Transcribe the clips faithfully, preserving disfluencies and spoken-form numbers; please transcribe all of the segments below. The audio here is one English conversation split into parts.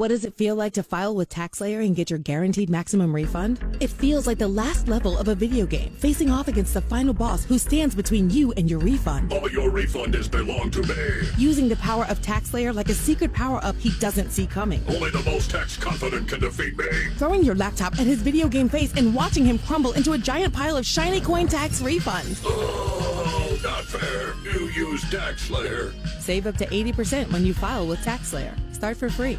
What does it feel like to file with TaxSlayer and get your guaranteed maximum refund? It feels like the last level of a video game, facing off against the final boss who stands between you and your refund. All your refund is belong to me. Using the power of TaxSlayer like a secret power-up he doesn't see coming. Only the most tax-confident can defeat me. Throwing your laptop at his video game face and watching him crumble into a giant pile of shiny coin tax refunds. Oh, not fair. You use TaxSlayer. Save up to eighty percent when you file with TaxSlayer. Start for free.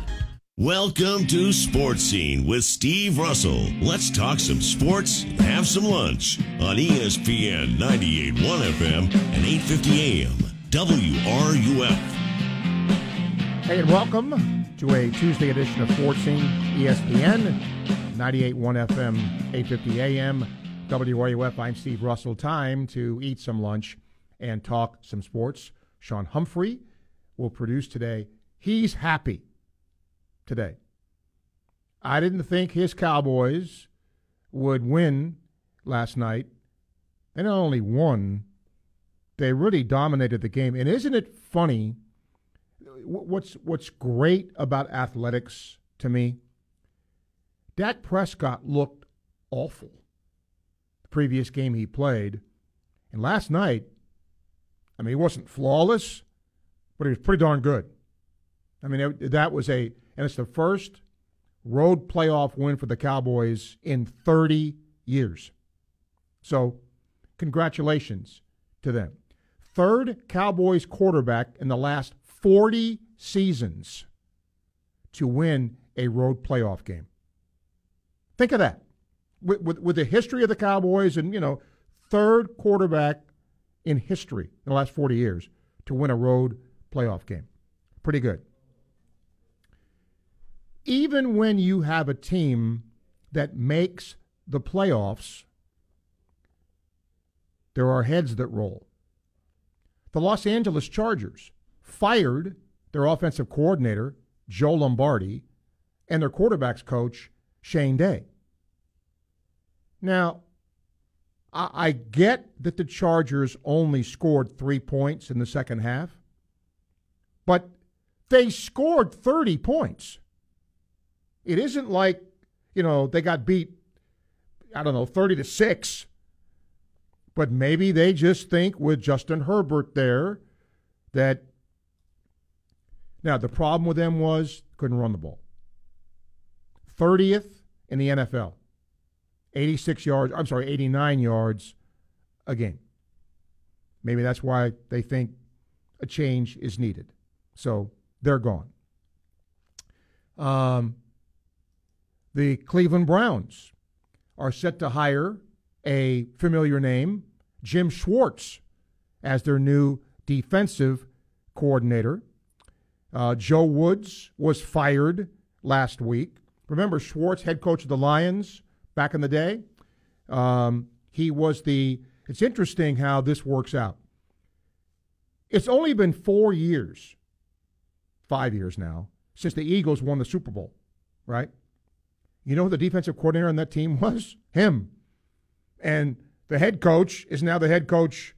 Welcome to Sports Scene with Steve Russell. Let's talk some sports and have some lunch on E S P N ninety-eight point one F M and eight fifty A M W R U F. Hey, and welcome to a Tuesday edition of Sports Scene, E S P N ninety-eight point one F M, eight fifty A M W R U F. I'm Steve Russell. Time to eat some lunch and talk some sports. Sean Humphrey will produce today. He's happy today. I didn't think his Cowboys would win last night. They not only won, they really dominated the game. And isn't it funny? What's what's great about athletics to me? Dak Prescott looked awful the previous game he played. And last night, I mean, he wasn't flawless, but he was pretty darn good. I mean, it, that was a... And it's the first road playoff win for the Cowboys in thirty years. So, congratulations to them. Third Cowboys quarterback in the last forty seasons to win a road playoff game. Think of that. With, with, with the history of the Cowboys and, you know, third quarterback in history in the last forty years to win a road playoff game. Pretty good. Even when you have a team that makes the playoffs, there are heads that roll. The Los Angeles Chargers fired their offensive coordinator, Joe Lombardi, and their quarterback's coach, Shane Day. Now, I, I get that the Chargers only scored three points in the second half, but they scored thirty points. It isn't like, you know, they got beat, I don't know, thirty to six. But maybe they just think with Justin Herbert there that. Now, the problem with them was couldn't run the ball. thirtieth in the N F L. eighty-six yards, I'm sorry, eighty-nine yards a game. Maybe that's why they think a change is needed. So they're gone. Um. The Cleveland Browns are set to hire a familiar name, Jim Schwartz, as their new defensive coordinator. Uh, Joe Woods was fired last week. Remember, Schwartz, head coach of the Lions back in the day. Um, he was the, it's interesting how this works out. It's only been four years, five years now, since the Eagles won the Super Bowl, right? You know who the defensive coordinator on that team was? Him. And the head coach is now the head coach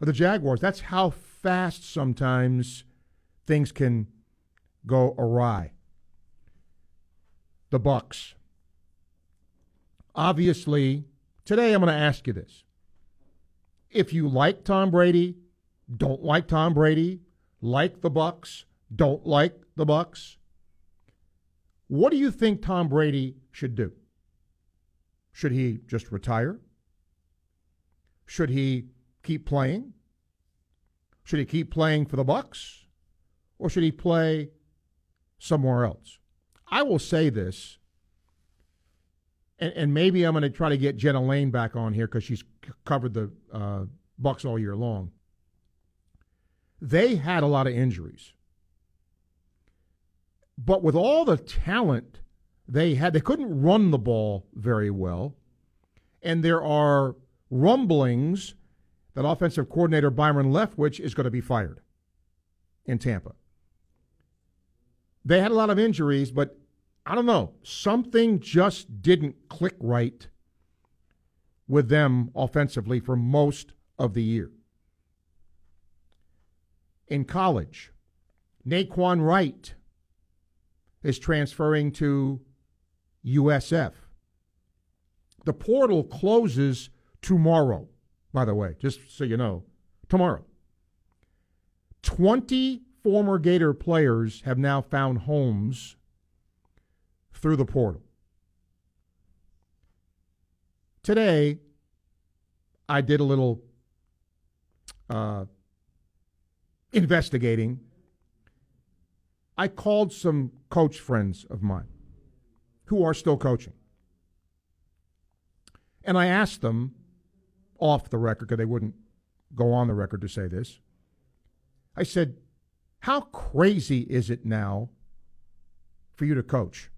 of the Jaguars. That's how fast sometimes things can go awry. The Bucs. Obviously, today I'm going to ask you this. If you like Tom Brady, don't like Tom Brady, like the Bucs, don't like the Bucs, what do you think Tom Brady should do? Should he just retire? Should he keep playing? Should he keep playing for the Bucs? Or should he play somewhere else? I will say this, and, and maybe I'm going to try to get Jenna Lane back on here because she's covered the uh, Bucs all year long. They had a lot of injuries. But with all the talent they had, they couldn't run the ball very well. And there are rumblings that offensive coordinator Byron Leftwich is going to be fired in Tampa. They had a lot of injuries, but I don't know. Something just didn't click right with them offensively for most of the year. In college, Naquan Wright is transferring to U S F. The portal closes tomorrow, by the way, just so you know. Tomorrow. twenty former Gator players have now found homes through the portal. Today, I did a little uh, investigating. I called some coach friends of mine who are still coaching. And I asked them off the record, because they wouldn't go on the record to say this. I said, how crazy is it now for you to coach?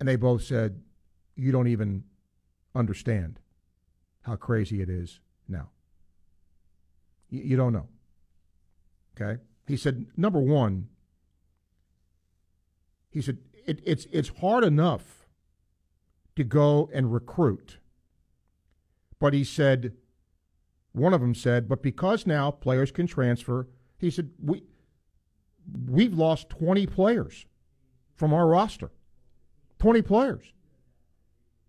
And they both said, you don't even understand how crazy it is now. Y- you don't know. Okay? He said, number one, he said, it, it's it's hard enough to go and recruit. But he said, one of them said, but because now players can transfer, he said, we, we've lost twenty players from our roster. twenty players.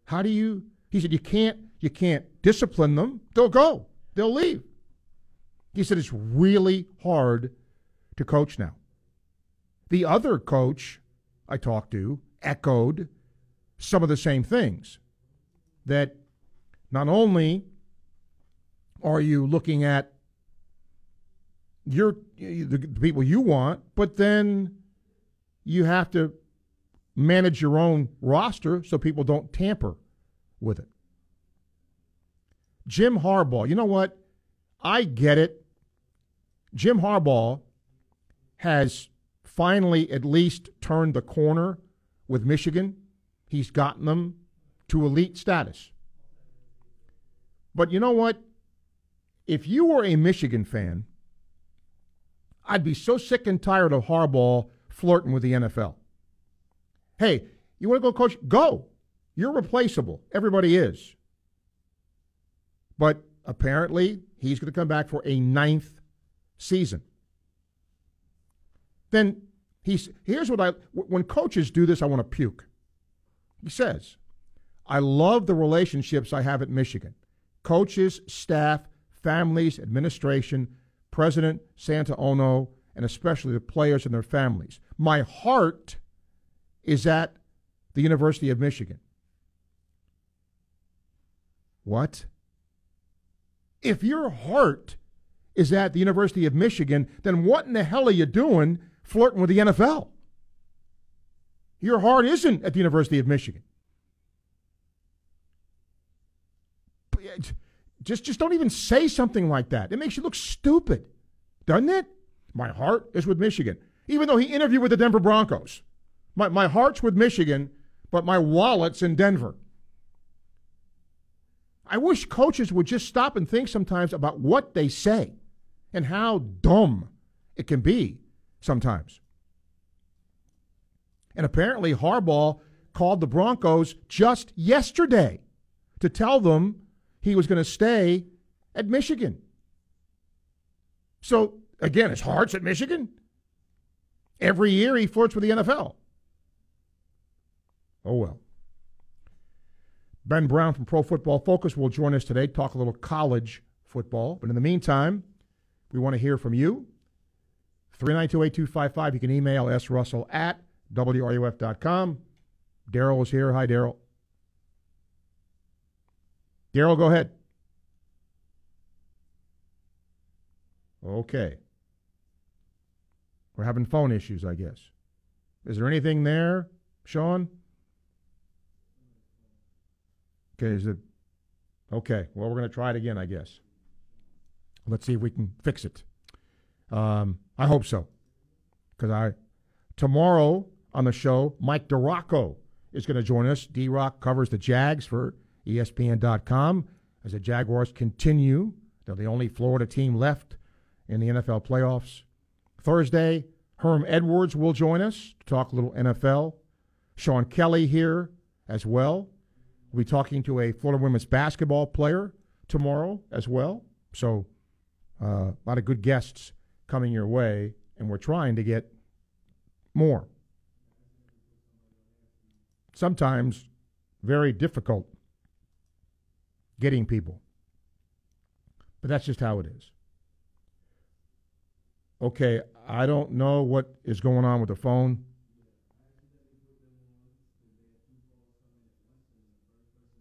How do you, he said, you can't, you can't discipline them. They'll go. They'll leave. He said, it's really hard to coach now. The other coach I talked to echoed some of the same things, that not only are you looking at your the people you want, but then you have to manage your own roster so people don't tamper with it. Jim Harbaugh, you know what? I get it. Jim Harbaugh has finally at least turned the corner with Michigan. He's gotten them to elite status. But you know what? If you were a Michigan fan, I'd be so sick and tired of Harbaugh flirting with the N F L. Hey, you want to go coach? Go. You're replaceable. Everybody is. But apparently, he's going to come back for a ninth season. Then he's here's what I, when coaches do this, I want to puke. He says, I love the relationships I have at Michigan. Coaches, staff, families, administration, President Santaono, and especially the players and their families. My heart is at the University of Michigan. What? If your heart is at the University of Michigan, then what in the hell are you doing flirting with the N F L? Your heart isn't at the University of Michigan. Just, just don't even say something like that. It makes you look stupid, doesn't it? My heart is with Michigan, even though he interviewed with the Denver Broncos. My my heart's with Michigan, but my wallet's in Denver. I wish coaches would just stop and think sometimes about what they say and how dumb it can be sometimes. And apparently Harbaugh called the Broncos just yesterday to tell them he was going to stay at Michigan. So, again, his heart's at Michigan. Every year he flirts with the N F L. Oh, well. Ben Brown from Pro Football Focus will join us today, talk a little college football. But in the meantime, we want to hear from you. three nine two, eight two five five. You can email srussell at W R U F dot com. Daryl is here. Hi, Daryl. Daryl, go ahead. Okay. We're having phone issues, I guess. Is there anything there, Sean? Okay, is it okay? Well, we're going to try it again, I guess. Let's see if we can fix it. Um, I hope so, because I tomorrow on the show, Mike DiRocco is going to join us. D-Rock covers the Jags for E S P N dot com as the Jaguars continue. They're the only Florida team left in the N F L playoffs. Thursday, Herm Edwards will join us to talk a little N F L. Sean Kelly here as well. We'll be talking to a Florida women's basketball player tomorrow as well. So uh, a lot of good guests coming your way, and we're trying to get more. sometimes very difficult getting people. But that's just how it is. Okay, I don't know what is going on with the phone.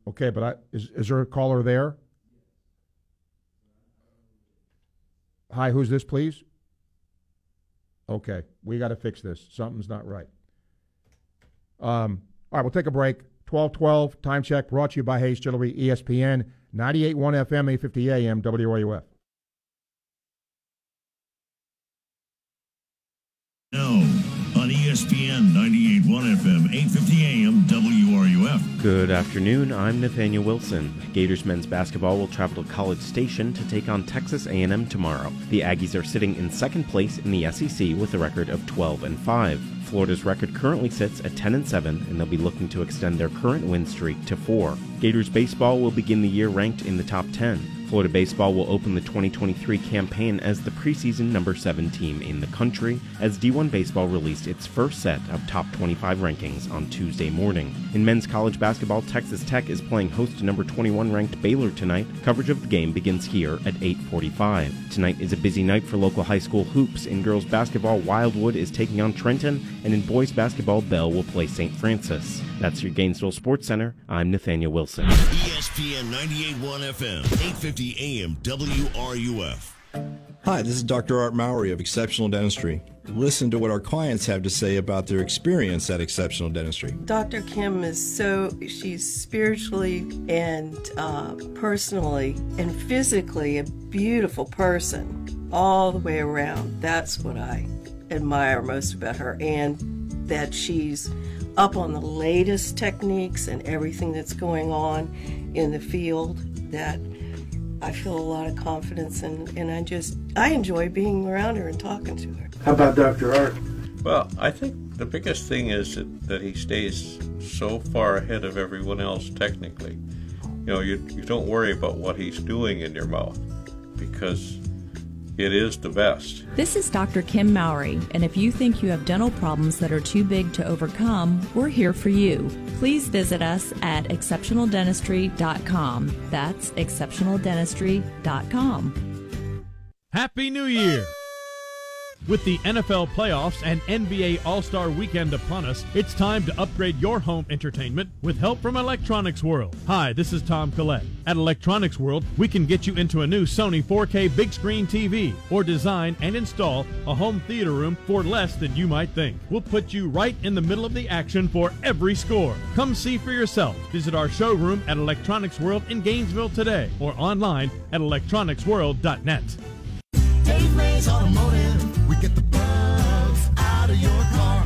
Okay, but I, is, is there a caller there? Hi, who's this, please? Okay, we got to fix this. Something's not right. Um, all right, we'll take a break. twelve twelve, time check, brought to you by Hayes Jewelry, E S P N, ninety-eight point one F M, eight fifty A M, W R U F. Now on E S P N, ninety-eight point one F M, eight fifty A M, W R U F. Good afternoon, I'm Nathaniel Wilson. Gators men's basketball will travel to College Station to take on Texas A and M tomorrow. The Aggies are sitting in second place in the S E C with a record of twelve and five. Florida's record currently sits at ten and seven, and they'll be looking to extend their current win streak to four. Gators baseball will begin the year ranked in the top ten. Florida baseball will open the twenty twenty-three campaign as the preseason number seven team in the country, as D one Baseball released its first set of top twenty-five rankings on Tuesday morning. In men's college basketball, Texas Tech is playing host to number twenty-one ranked Baylor tonight. Coverage of the game begins here at eight forty-five. Tonight is a busy night for local high school hoops. In girls basketball, Wildwood is taking on Trenton, and in boys basketball, Bell will play Saint Francis. That's your Gainesville Sports Center. I'm Nathaniel Wilson. E S P N ninety-eight point one F M, eight fifty A M, W R U F. Hi, this is Doctor Art Mowry of Exceptional Dentistry. Listen to what our clients have to say about their experience at Exceptional Dentistry. Doctor Kim is so, she's spiritually and uh, personally and physically a beautiful person all the way around. That's what I admire most about her, and that she's up on the latest techniques and everything that's going on in the field that I feel a lot of confidence in, and I just, I enjoy being around her and talking to her. How about Doctor Art? Well, I think the biggest thing is that, that he stays so far ahead of everyone else technically. You know, you, you don't worry about what he's doing in your mouth because it is the best. This is Doctor Kim Mowry, and if you think you have dental problems that are too big to overcome, we're here for you. Please visit us at Exceptional Dentistry dot com. That's Exceptional Dentistry dot com. Happy New Year! With the N F L playoffs and N B A All-Star Weekend upon us, it's time to upgrade your home entertainment with help from Electronics World. Hi, this is Tom Collette. At Electronics World, we can get you into a new Sony four K big screen T V or design and install a home theater room for less than you might think. We'll put you right in the middle of the action for every score. Come see for yourself. Visit our showroom at Electronics World in Gainesville today or online at electronics world dot net. Dave Mays Automotive, we get the bugs out of your car.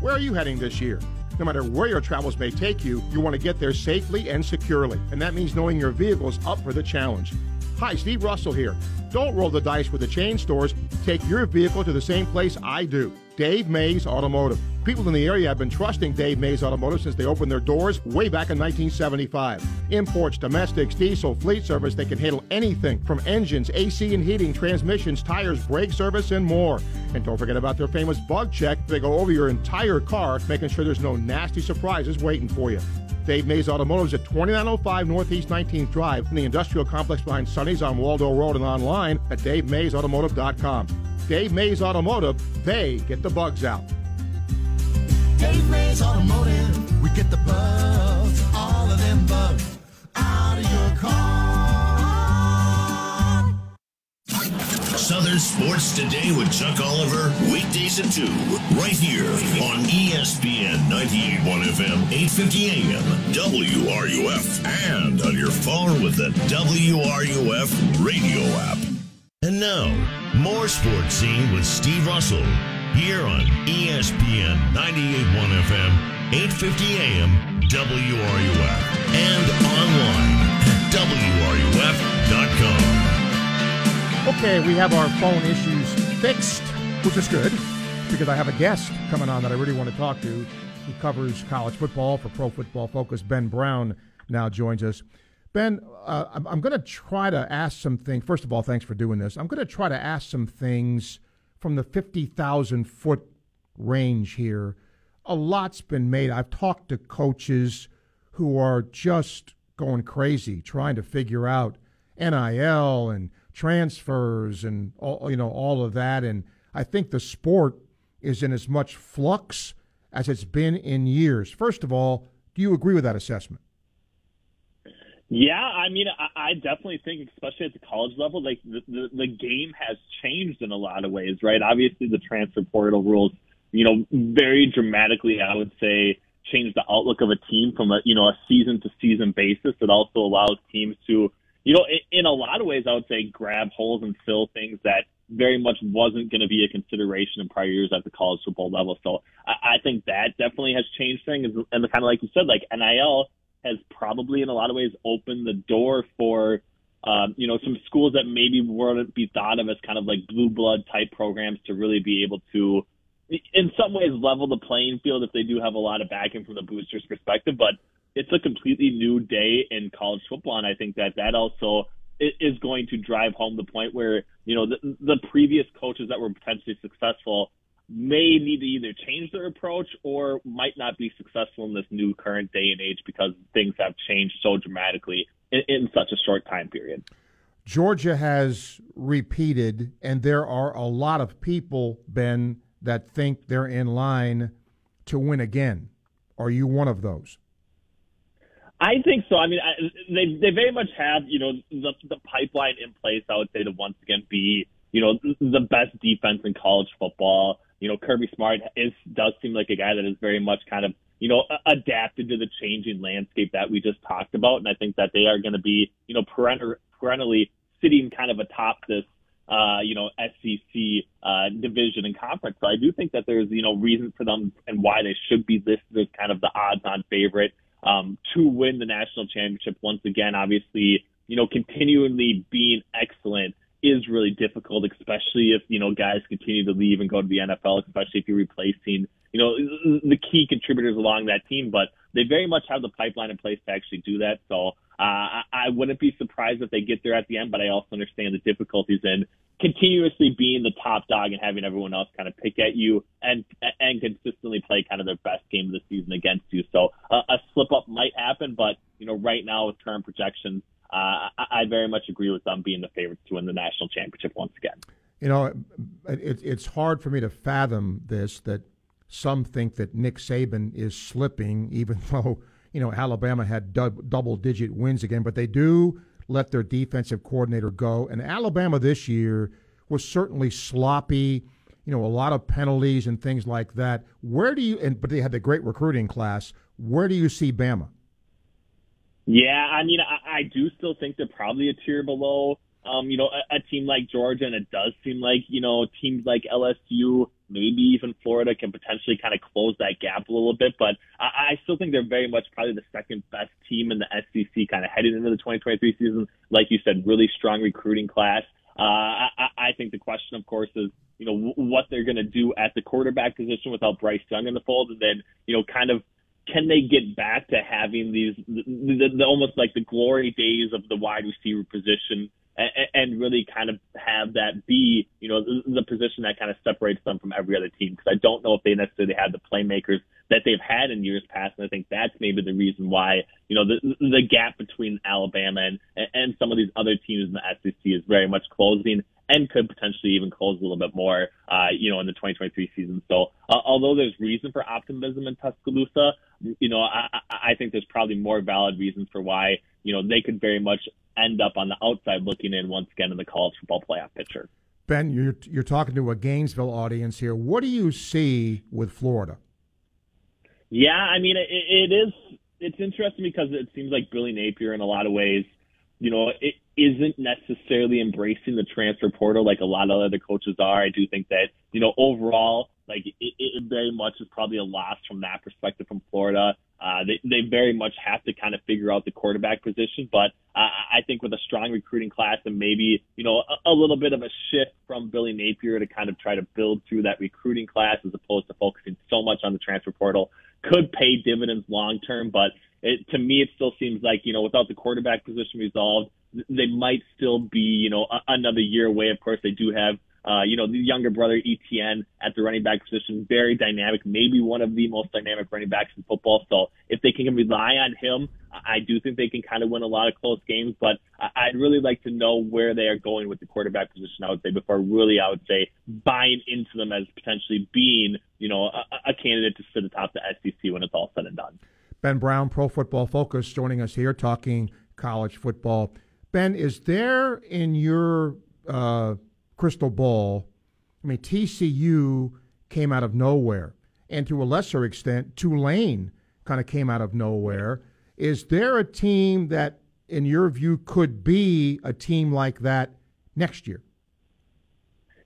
Where are you heading this year? No matter where your travels may take you, you want to get there safely and securely, and that means knowing your vehicle is up for the challenge. Hi, Steve Russell here. Don't roll the dice with the chain stores. Take your vehicle to the same place I do, Dave Mays Automotive. People in the area have been trusting Dave Mays Automotive since they opened their doors way back in nineteen seventy-five. Imports, domestics, diesel, fleet service, they can handle anything from engines, A C and heating, transmissions, tires, brake service, and more. And don't forget about their famous bug check. They go over your entire car, making sure there's no nasty surprises waiting for you. Dave Mays Automotive is at twenty-nine oh five Northeast nineteenth Drive in the industrial complex behind Sonny's on Waldo Road and online at dave mays automotive dot com. Dave Mays Automotive, they get the bugs out. Dave Mays Automotive, we get the bugs, all of them bugs, out of your car. Southern Sports Today with Chuck Oliver, weekdays at two, right here on E S P N ninety-eight point one F M, eight fifty A M, W R U F, and on your phone with the W R U F radio app. And now, more Sports Scene with Steve Russell. Here on E S P N ninety-eight point one F M, eight fifty A M, W R U F, and online at W R U F dot com. Okay, we have our phone issues fixed, which is good, because I have a guest coming on that I really want to talk to who covers college football for Pro Football Focus. Ben Brown now joins us. Ben, uh, I'm, I'm going to try to ask some things. First of all, thanks for doing this. I'm going to try to ask some things from the fifty thousand foot range here a lot's been made. I've talked to coaches who are just going crazy trying to figure out N I L and transfers and all, you know, all of that. And I think the sport is in as much flux as it's been in years. First of all, do you agree with that assessment? Yeah, I mean, I, I definitely think, especially at the college level, like the, the, the game has changed in a lot of ways, right? Obviously, the transfer portal rules, you know, very dramatically, I would say, change the outlook of a team from a, you know, a season-to-season basis. It also allows teams to, you know, in, in a lot of ways, I would say, grab holes and fill things that very much wasn't going to be a consideration in prior years at the college football level. So I, I think that definitely has changed things. And the kind of, like you said, like N I L has probably in a lot of ways opened the door for, um, you know, some schools that maybe wouldn't be thought of as kind of like blue blood type programs to really be able to, in some ways, level the playing field if they do have a lot of backing from the boosters' perspective. But it's a completely new day in college football, and I think that that also is going to drive home the point where, you know, the, the previous coaches that were potentially successful may need to either change their approach or might not be successful in this new current day and age because things have changed so dramatically in, in such a short time period. Georgia has repeated, and there are a lot of people, Ben, that think they're in line to win again. Are you one of those? I think so. I mean, I, they they very much have, you know, the, the pipeline in place, I would say, to once again be, you know, the best defense in college football. You know, Kirby Smart is, does seem like a guy that is very much kind of, you know, adapted to the changing landscape that we just talked about. And I think that they are going to be, you know, perennial, perennially sitting kind of atop this, uh, you know, S E C uh, division and conference. So I do think that there's, you know, reason for them and why they should be listed as kind of the odds-on favorite um, to win the national championship. Once again, obviously, you know, continually being excellent is really difficult, especially if, you know, guys continue to leave and go to the N F L, especially if you're replacing, you know, the key contributors along that team. But they very much have the pipeline in place to actually do that. So uh, I wouldn't be surprised if they get there at the end, but I also understand the difficulties in continuously being the top dog and having everyone else kind of pick at you and and consistently play kind of their best game of the season against you. So uh, a slip-up might happen, but, you know, right now with current projections, Uh, I very much agree with them being the favorites to win the national championship once again. You know, it, it's hard for me to fathom this, that some think that Nick Saban is slipping, even though, you know, Alabama had dub, double-digit wins again. But they do let their defensive coordinator go. And Alabama this year was certainly sloppy, you know, a lot of penalties and things like that. Where do you – and but they had the great recruiting class. Where do you see Bama? Yeah, I mean, I, I do still think they're probably a tier below, um, you know, a, a team like Georgia, and it does seem like, you know, teams like L S U, maybe even Florida, can potentially kind of close that gap a little bit. But I, I still think they're very much probably the second best team in the S E C kind of headed into the twenty twenty-three season. Like you said, really strong recruiting class. Uh, I, I think the question, of course, is, you know, w- what they're going to do at the quarterback position without Bryce Young in the fold, and then, you know, kind of, can they get back to having these the, the, the, almost like the glory days of the wide receiver position and, and really kind of have that be, you know, the, the position that kind of separates them from every other team? Because I don't know if they necessarily have the playmakers that they've had in years past. And I think that's maybe the reason why, you know, the, the gap between Alabama and, and some of these other teams in the S E C is very much closing, and could potentially even close a little bit more, uh, you know, in the twenty twenty-three season. So uh, although there's reason for optimism in Tuscaloosa, you know, I, I think there's probably more valid reasons for why, you know, they could very much end up on the outside looking in once again in the college football playoff picture. Ben, you're, you're talking to a Gainesville audience here. What do you see with Florida? Yeah, I mean, it, it is, it's interesting because it seems like Billy Napier in a lot of ways, you know, it isn't necessarily embracing the transfer portal like a lot of other coaches are. I do think that, you know, overall, like it, it very much is probably a loss from that perspective from Florida. Uh, they, they very much have to kind of figure out the quarterback position. But uh, I think with a strong recruiting class and maybe, you know, a, a little bit of a shift from Billy Napier to kind of try to build through that recruiting class as opposed to focusing so much on the transfer portal could pay dividends long term. But it, to me, it still seems like, you know, without the quarterback position resolved, they might still be, you know, a, another year away. Of course, they do have Uh, you know, the younger brother, Etienne, at the running back position, very dynamic, maybe one of the most dynamic running backs in football. So if they can rely on him, I do think they can kind of win a lot of close games. But I'd really like to know where they are going with the quarterback position, I would say, before really, I would say, buying into them as potentially being, you know, a, a candidate to sit atop the S E C when it's all said and done. Ben Brown, Pro Football Focus, joining us here talking college football. Ben, is there in your uh, crystal ball, I mean, T C U came out of nowhere, and to a lesser extent, Tulane kind of came out of nowhere. Is there a team that, in your view, could be a team like that next year?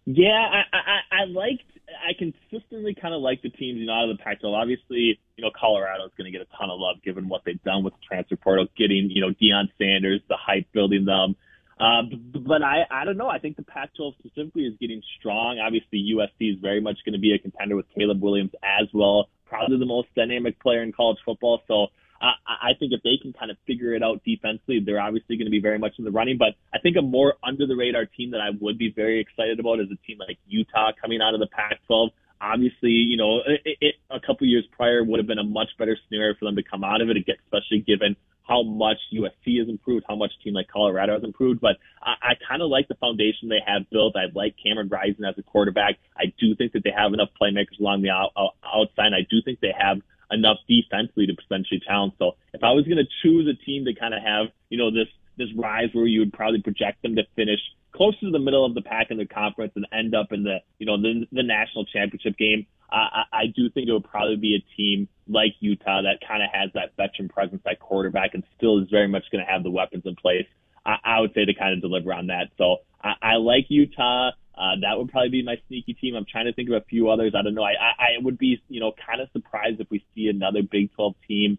Yeah, I, I, I liked I consistently kind of like the teams, you know, out of the Pac twelve. Obviously, you know, Colorado is going to get a ton of love given what they've done with the transfer portal, getting, you know, Deion Sanders, the hype building them. Uh, but, but I, I don't know. I think the Pac twelve specifically is getting strong. Obviously, U S C is very much going to be a contender with Caleb Williams as well, probably the most dynamic player in college football. So I, I think if they can kind of figure it out defensively, they're obviously going to be very much in the running. But I think a more under-the-radar team that I would be very excited about is a team like Utah coming out of the Pac twelve. Obviously, you know, it, it, a couple years prior would have been a much better scenario for them to come out of it, especially given how much U S C has improved, how much a team like Colorado has improved. But I, I kind of like the foundation they have built. I like Cameron Rising as a quarterback. I do think that they have enough playmakers along the out, out, outside. I do think they have enough defensively to potentially challenge. So if I was going to choose a team to kind of have, you know, this this rise where you would probably project them to finish closer to the middle of the pack in the conference and end up in the, you know, the, the national championship game, I, I do think it would probably be a team like Utah that kind of has that veteran presence at quarterback and still is very much going to have the weapons in place, I, I would say, to kind of deliver on that. So I, I like Utah. Uh, that would probably be my sneaky team. I'm trying to think of a few others. I don't know. I, I, I would be, you know, kind of surprised if we see another Big twelve team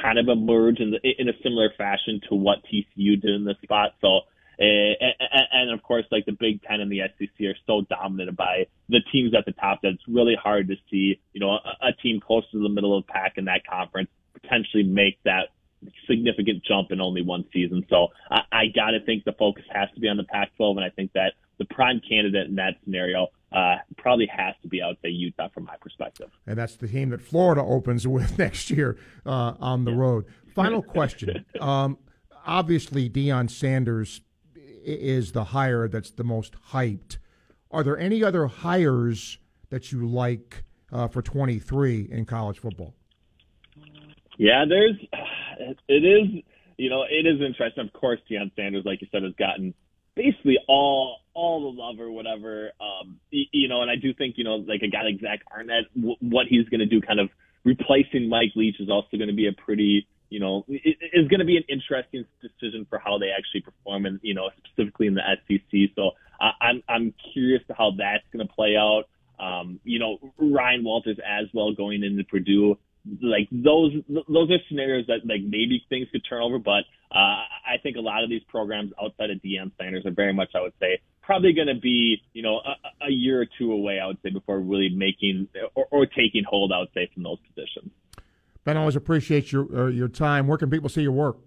kind of emerge in, the, in a similar fashion to what T C U did in this spot. So, uh, and, and of course, like the Big Ten and the S E C are so dominated by the teams at the top that it's really hard to see, you know, a, a team close to the middle of the pack in that conference potentially make that significant jump in only one season. So I, I got to think the focus has to be on the Pac twelve, and I think that the prime candidate in that scenario uh, probably has to be, I would say, Utah from my perspective. And that's the team that Florida opens with next year uh, on the yeah. road. Final question. um, obviously, Deion Sanders is the hire that's the most hyped. Are there any other hires that you like uh, for twenty-three in college football? Yeah, there's – it is – you know, it is interesting. Of course, Deion Sanders, like you said, has gotten – basically all all the love or whatever, um, you know, and I do think, you know, like a guy like Zach Arnett, w- what he's going to do kind of replacing Mike Leach is also going to be a pretty, you know, it, it's going to be an interesting decision for how they actually perform, and, you know, specifically in the S E C. So I, I'm I'm curious to how that's going to play out. Um, you know, Ryan Walters as well going into Purdue. Like those, those are scenarios that like maybe things could turn over, but uh, I think a lot of these programs outside of Deion Sanders are very much, I would say, probably going to be, you know, a, a year or two away, I would say, before really making or, or taking hold, I would say, from those positions. Ben, I always appreciate your uh, your time. Where can people see your work?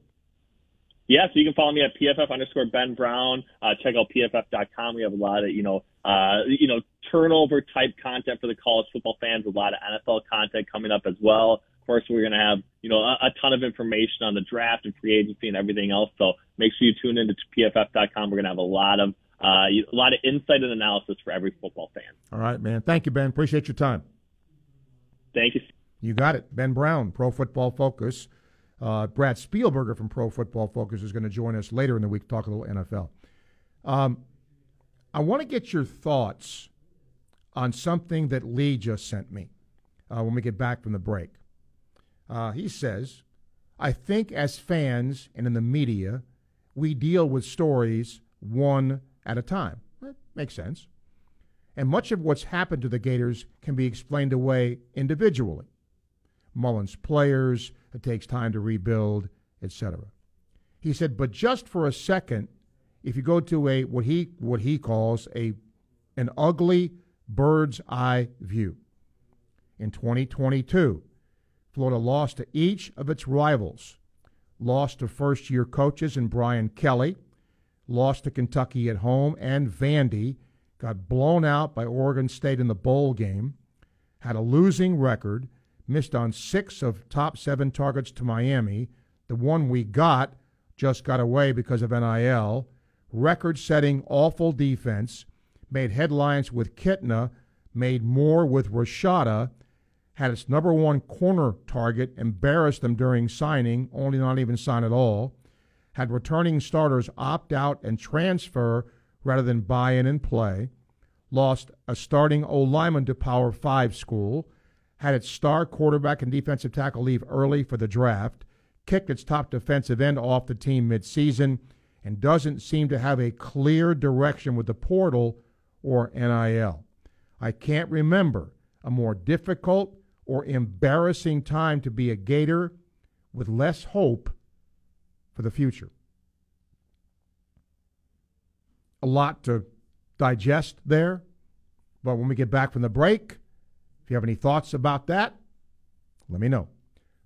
Yeah, so you can follow me at P F F underscore Ben Brown. Uh, check out P F F dot com. We have a lot of, you know, uh, you know, turnover type content for the college football fans, a lot of N F L content coming up as well. Of course, we're going to have, you know, a, a ton of information on the draft and free agency and everything else. So make sure you tune in to P F F dot com. We're going to have a lot of, uh, a lot of insight and analysis for every football fan. All right, man. Thank you, Ben. Appreciate your time. Thank you. You got it. Ben Brown, Pro Football Focus. Uh, Brad Spielberger from Pro Football Focus is going to join us later in the week to talk a little N F L. Um, I want to get your thoughts on something that Lee just sent me uh, when we get back from the break. Uh, he says, I think as fans and in the media, we deal with stories one at a time. That makes sense. And much of what's happened to the Gators can be explained away individually. Mullen's players, it takes time to rebuild, et cetera. He said, but just for a second, if you go to a what he what he calls a an ugly bird's eye view. In twenty twenty-two, Florida lost to each of its rivals, lost to first-year coaches and Brian Kelly, lost to Kentucky at home and Vandy, got blown out by Oregon State in the bowl game, had a losing record, missed on six of top seven targets to Miami. The one we got just got away because of N I L. Record-setting, awful defense, made headlines with Kitna, made more with Rashada, had its number one corner target, embarrassed them during signing, only not even sign at all, had returning starters opt out and transfer rather than buy in and play, lost a starting O-lineman to Power five school, had its star quarterback and defensive tackle leave early for the draft, kicked its top defensive end off the team midseason, and doesn't seem to have a clear direction with the portal or N I L. I can't remember a more difficult or embarrassing time to be a Gator with less hope for the future. A lot to digest there, but when we get back from the break, if you have any thoughts about that, let me know.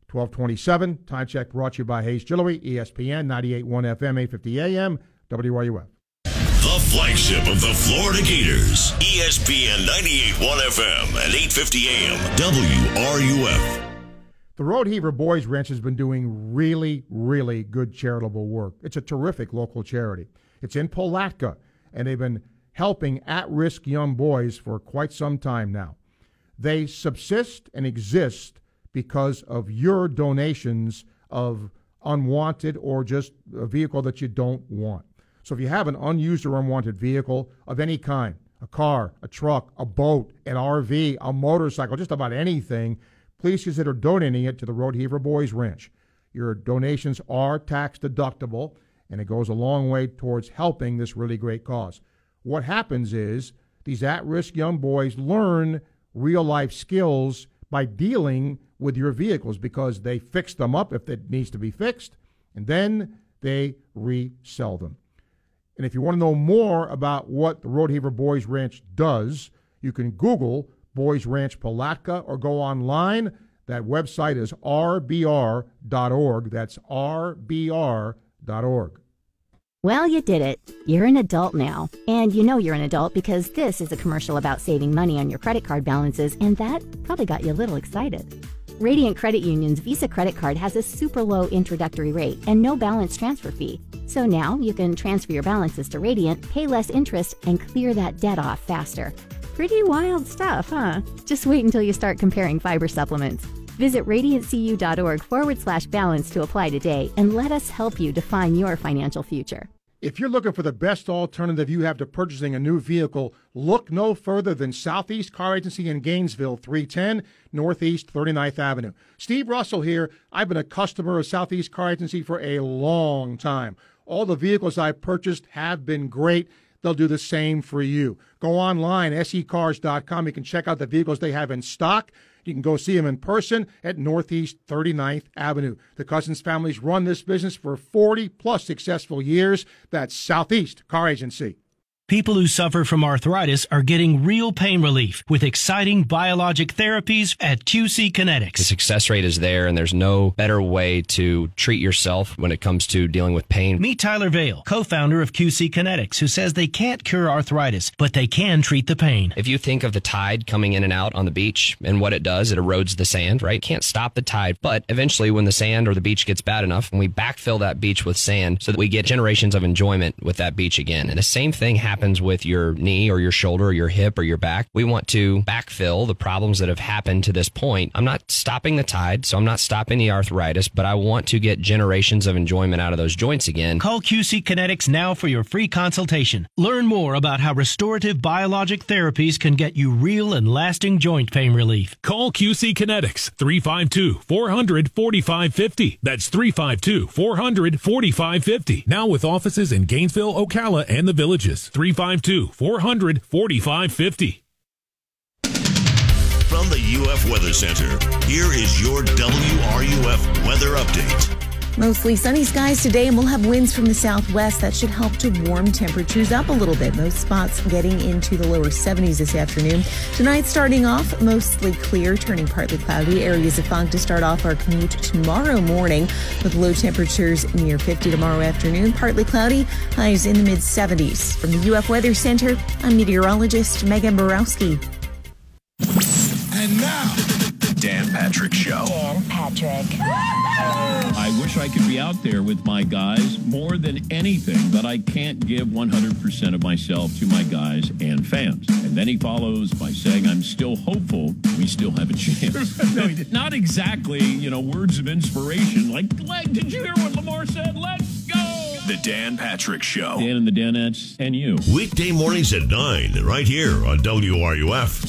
twelve twenty-seven, Time Check brought to you by Hayes Jewelry, E S P N, ninety-eight point one F M, eight fifty A M, W R U F. The flagship of the Florida Gators, E S P N, ninety-eight point one F M, and eight fifty A M, W R U F. The Road Heaver Boys Ranch has been doing really, really good charitable work. It's a terrific local charity. It's in Palatka, and they've been helping at-risk young boys for quite some time now. They subsist and exist because of your donations of unwanted or just a vehicle that you don't want. So if you have an unused or unwanted vehicle of any kind, a car, a truck, a boat, an R V, a motorcycle, just about anything, please consider donating it to the Road Heaver Boys Ranch. Your donations are tax deductible, and it goes a long way towards helping this really great cause. What happens is these at-risk young boys learn real-life skills by dealing with your vehicles because they fix them up if it needs to be fixed, and then they resell them. And if you want to know more about what the Road Heaver Boys Ranch does, you can Google Boys Ranch Palatka or go online. That website is r b r dot org. That's r b r dot org. Well, you did it. You're an adult now. And you know you're an adult because this is a commercial about saving money on your credit card balances, and that probably got you a little excited. Radiant Credit Union's Visa credit card has a super low introductory rate and no balance transfer fee. So now you can transfer your balances to Radiant, pay less interest, and clear that debt off faster. Pretty wild stuff, huh? Just wait until you start comparing fiber supplements. Visit radiant c u dot org forward slash balance to apply today and let us help you define your financial future. If you're looking for the best alternative you have to purchasing a new vehicle, look no further than Southeast Car Agency in Gainesville, three ten Northeast thirty-ninth Avenue. Steve Russell here. I've been a customer of Southeast Car Agency for a long time. All the vehicles I purchased have been great. They'll do the same for you. Go online, s e cars dot com. You can check out the vehicles they have in stock. You can go see them in person at Northeast thirty-ninth Avenue. The Cousins families run this business for forty-plus successful years. That's Southeast Car Agency. People who suffer from arthritis are getting real pain relief with exciting biologic therapies at Q C Kinetics. The success rate is there, and there's no better way to treat yourself when it comes to dealing with pain. Meet Tyler Vail, co-founder of Q C Kinetics, who says they can't cure arthritis, but they can treat the pain. If you think of the tide coming in and out on the beach and what it does, it erodes the sand, right? Can't stop the tide, but eventually when the sand or the beach gets bad enough, and we backfill that beach with sand so that we get generations of enjoyment with that beach again. And the same thing happens happens with your knee or your shoulder or your hip or your back. We want to backfill the problems that have happened to this point. I'm not stopping the tide, so I'm not stopping the arthritis, but I want to get generations of enjoyment out of those joints again. Call Q C Kinetics now for your free consultation. Learn more about how restorative biologic therapies can get you real and lasting joint pain relief. Call Q C Kinetics, three five two, four hundred, forty-five fifty. That's three five two, four hundred, forty-five fifty. Now with offices in Gainesville, Ocala, and the Villages. three five two, four hundred, forty-five fifty. From the U F Weather Center, here is your W R U F weather update. Mostly sunny skies today, and we'll have winds from the southwest that should help to warm temperatures up a little bit. Most spots getting into the lower seventies this afternoon. Tonight starting off mostly clear, turning partly cloudy. Areas of fog to start off our commute tomorrow morning with low temperatures near fifty tomorrow afternoon. Partly cloudy, highs in the mid seventies. From the U F Weather Center, I'm meteorologist Megan Borowski. And now, the Dan Patrick Show. Dan Patrick. I wish I could be out there with my guys more than anything, but I can't give one hundred percent of myself to my guys and fans. And then he follows by saying, I'm still hopeful we still have a chance. No, he didn't. Not exactly, you know, words of inspiration like, Leg, did you hear what Lamar said? Let's go! The Dan Patrick Show. Dan and the Danettes and you. Weekday mornings at nine, right here on W R U F.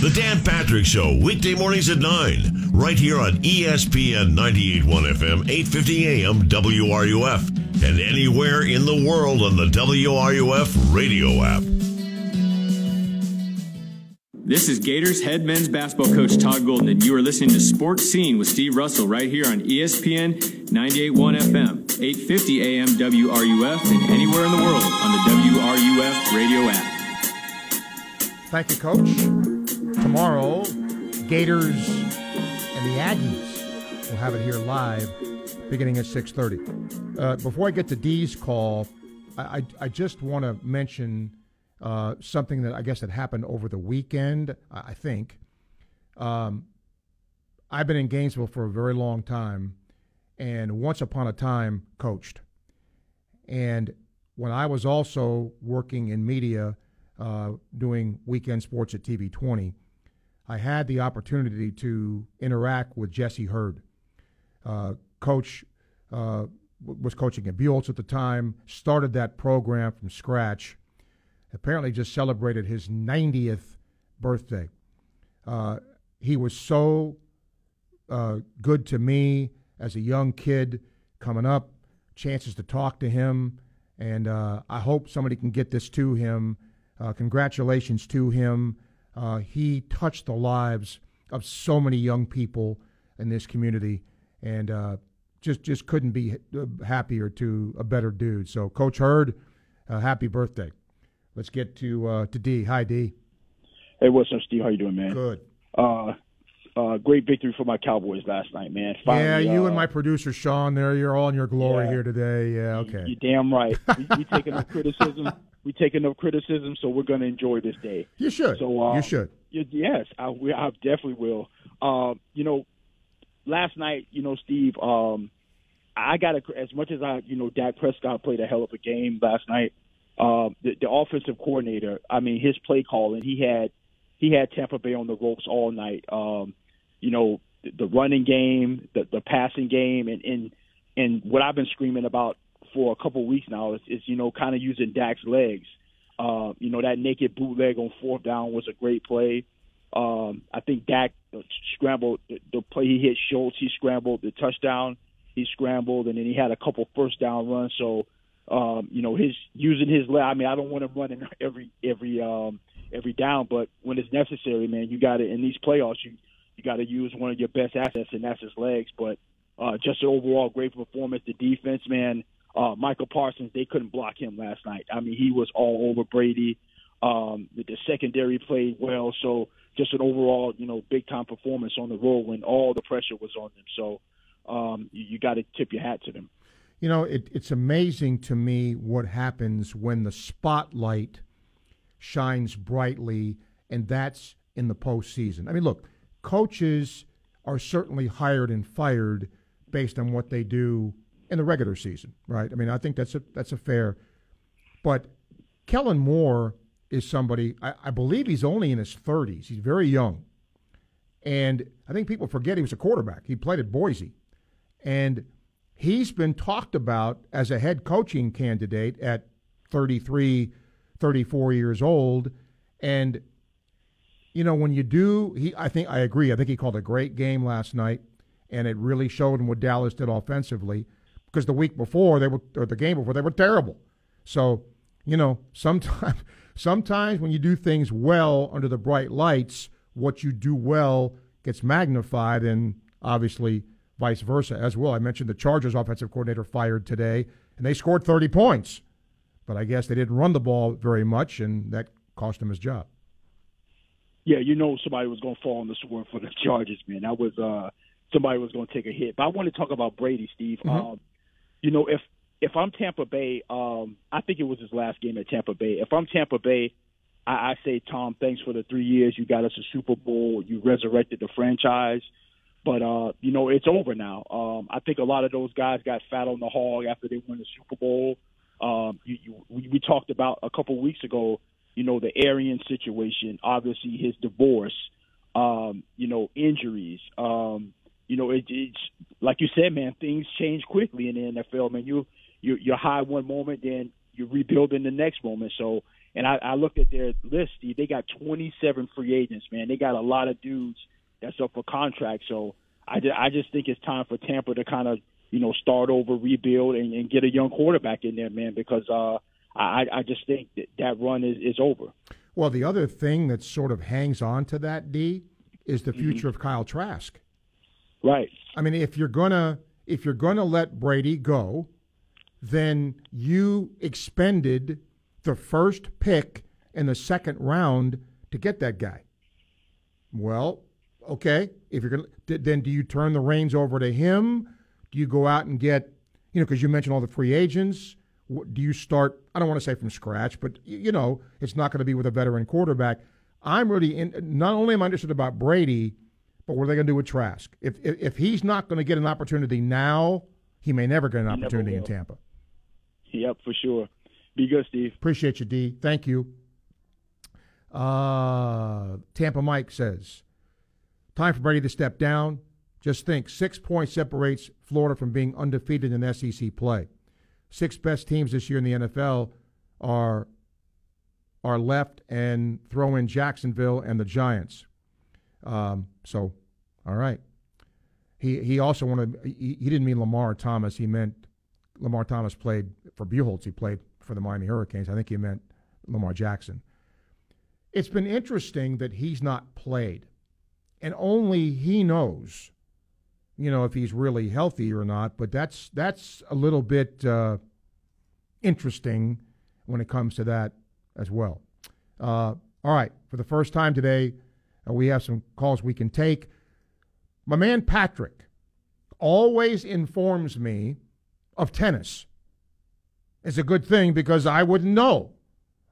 The Dan Patrick Show, weekday mornings at nine, right here on E S P N ninety-eight point one F M, eight fifty A M, W R U F, and anywhere in the world on the W R U F radio app. This is Gators head men's basketball coach Todd Golden, and you are listening to Sports Scene with Steve Russell right here on E S P N ninety-eight point one F M, eight fifty A M, W R U F, and anywhere in the world on the W R U F radio app. Thank you, Coach. Tomorrow, Gators and the Aggies. We'll have it here live beginning at six thirty. Uh, before I get to Dee's call, I, I, I just want to mention uh, something that I guess that happened over the weekend, I, I think. Um, I've been in Gainesville for a very long time and once upon a time coached. And when I was also working in media uh, doing weekend sports at T V twenty, I had the opportunity to interact with Jesse Hurd. Uh, coach uh, w- was coaching at Buell's at the time, started that program from scratch, apparently just celebrated his ninetieth birthday. Uh, he was so uh, good to me as a young kid coming up, chances to talk to him, and uh, I hope somebody can get this to him. Uh, congratulations to him. Uh, he touched the lives of so many young people in this community, and uh, just just couldn't be happier to a better dude. So, Coach Hurd, uh, happy birthday. Let's get to uh, to D. Hi, D. Hey, what's up, Steve? How you doing, man? Good. Uh, uh, great victory for my Cowboys last night, man. Finally, yeah, you uh, and my producer, Sean, there, you're all in your glory yeah, here today. Yeah, okay. You're damn right. we, we taking the criticism. We take enough criticism, so we're going to enjoy this day. You should. So, um, you should. Yes, I, we, I definitely will. Um, you know, last night, you know, Steve, um, I got as much as I, you know, Dak Prescott played a hell of a game last night. Uh, the, the offensive coordinator, I mean, his play calling, he had he had Tampa Bay on the ropes all night. Um, you know, the, the running game, the, the passing game, and, and and what I've been screaming about for a couple of weeks now is, is, you know, kind of using Dak's legs. Uh, you know, that naked bootleg on fourth down was a great play. Um, I think Dak scrambled the play. He hit Schultz. He scrambled the touchdown. He scrambled, and then he had a couple first down runs. So, um, you know, his using his leg. I mean, I don't want him running every every um, every down, but when it's necessary, man, you got to. In these playoffs, you you got to use one of your best assets, and that's his legs. But uh, just an overall great performance. The defense, man. Uh, Michael Parsons, they couldn't block him last night. I mean, he was all over Brady. Um, the, the secondary played well. So just an overall, you know, big-time performance on the road when all the pressure was on them. So um, you, you got to tip your hat to them. You know, it, it's amazing to me what happens when the spotlight shines brightly, and that's in the postseason. I mean, look, coaches are certainly hired and fired based on what they do in the regular season, right? I mean, I think that's a that's a fair. But Kellen Moore is somebody, I, I believe he's only in his thirties. He's very young. And I think people forget he was a quarterback. He played at Boise. And he's been talked about as a head coaching candidate at thirty-three, thirty-four years old. And, you know, when you do, he I think I agree. I think he called a great game last night, and it really showed him what Dallas did offensively. Because the week before they were, or the game before they were terrible. So, you know, sometimes, sometimes when you do things well under the bright lights, what you do well gets magnified, and obviously vice versa as well. I mentioned the Chargers offensive coordinator fired today, and they scored thirty points. But I guess they didn't run the ball very much, and that cost him his job. Yeah, you know somebody was going to fall on the sword for the Chargers, man. That was uh, somebody was going to take a hit. But I want to talk about Brady, Steve. Mm-hmm. Um, you know, if if I'm Tampa Bay, um, I think it was his last game at Tampa Bay. If I'm Tampa Bay, I, I say, Tom, thanks for the three years. You got us a Super Bowl. You resurrected the franchise. But, uh, you know, it's over now. Um, I think a lot of those guys got fat on the hog after they won the Super Bowl. Um, you, you, we, we talked about a couple weeks ago, you know, the Arian situation, obviously his divorce, um, you know, injuries. Um, you know, it, it's like you said, man, things change quickly in the N F L. Man, you, you, you're high one moment, then you're rebuilding the next moment. So, and I, I looked at their list. They got twenty-seven free agents, man. They got a lot of dudes that's up for contract. So I just, I just think it's time for Tampa to kind of, you know, start over, rebuild, and, and get a young quarterback in there, man, because uh, I, I just think that, that run is, is over. Well, the other thing that sort of hangs on to that, D, is the future mm-hmm. of Kyle Trask. Right. I mean, if you're gonna if you're gonna let Brady go, then you expended the first pick in the second round to get that guy. Well, okay. If you're gonna, then do you turn the reins over to him? You go out and get, you know, because you mentioned all the free agents. Do you start, I don't want to say from scratch, but, you know, it's not going to be with a veteran quarterback. I'm really, in, not only am I interested about Brady, but what are they going to do with Trask? If if, if he's not going to get an opportunity now, he may never get an opportunity in Tampa. Yep, for sure. Be good, Steve. Appreciate you, D. Thank you. Uh, Tampa Mike says, time for Brady to step down. Just think, six points separates Florida from being undefeated in S E C play. Six best teams this year in the N F L are are left, and throw in Jacksonville and the Giants. Um, so, all right. He he also wanted. He, he didn't mean Lamar Thomas. He meant Lamar Thomas played for Buchholz. He played for the Miami Hurricanes. I think he meant Lamar Jackson. It's been interesting that he's not played, and only he knows. You know, if he's really healthy or not, but that's that's a little bit uh, interesting when it comes to that as well. Uh, all right, for the first time today, uh, we have some calls we can take. My man Patrick always informs me of tennis. It's a good thing because I wouldn't know.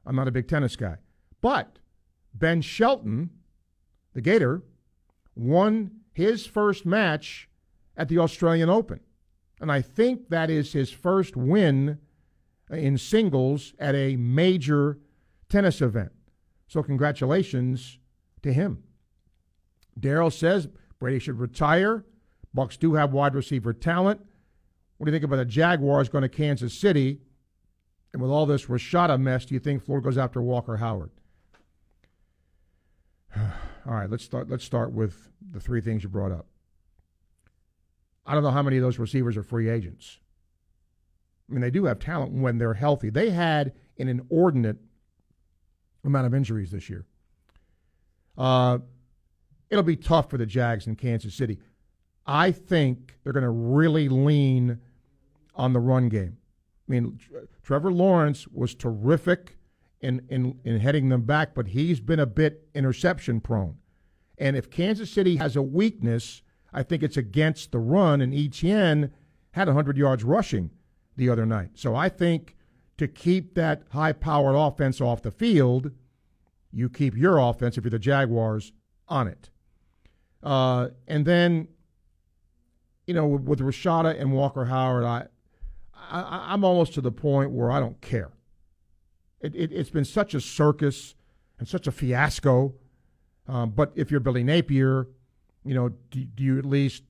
I'm not a big tennis guy. But Ben Shelton, the Gator, won his first match at the Australian Open. And I think that is his first win in singles at a major tennis event. So congratulations to him. Daryl says Brady should retire. Bucks do have wide receiver talent. What do you think about the Jaguars going to Kansas City? And with all this Rashada mess, do you think Florida goes after Walker Howard? All right, let's start, let's start with the three things you brought up. I don't know how many of those receivers are free agents. I mean, they do have talent when they're healthy. They had an inordinate amount of injuries this year. Uh, it'll be tough for the Jags in Kansas City. I think they're going to really lean on the run game. I mean, Trevor Lawrence was terrific in, in, in heading them back, but he's been a bit interception-prone. And if Kansas City has a weakness, I think it's against the run, and Etienne had one hundred yards rushing the other night. So I think to keep that high-powered offense off the field, you keep your offense, if you're the Jaguars, on it. Uh, and then, you know, with, with Rashada and Walker Howard, I, I, I'm almost to the point where I don't care. It, it, it's been such a circus and such a fiasco. Um, but if you're Billy Napier, you know, do, do you at least,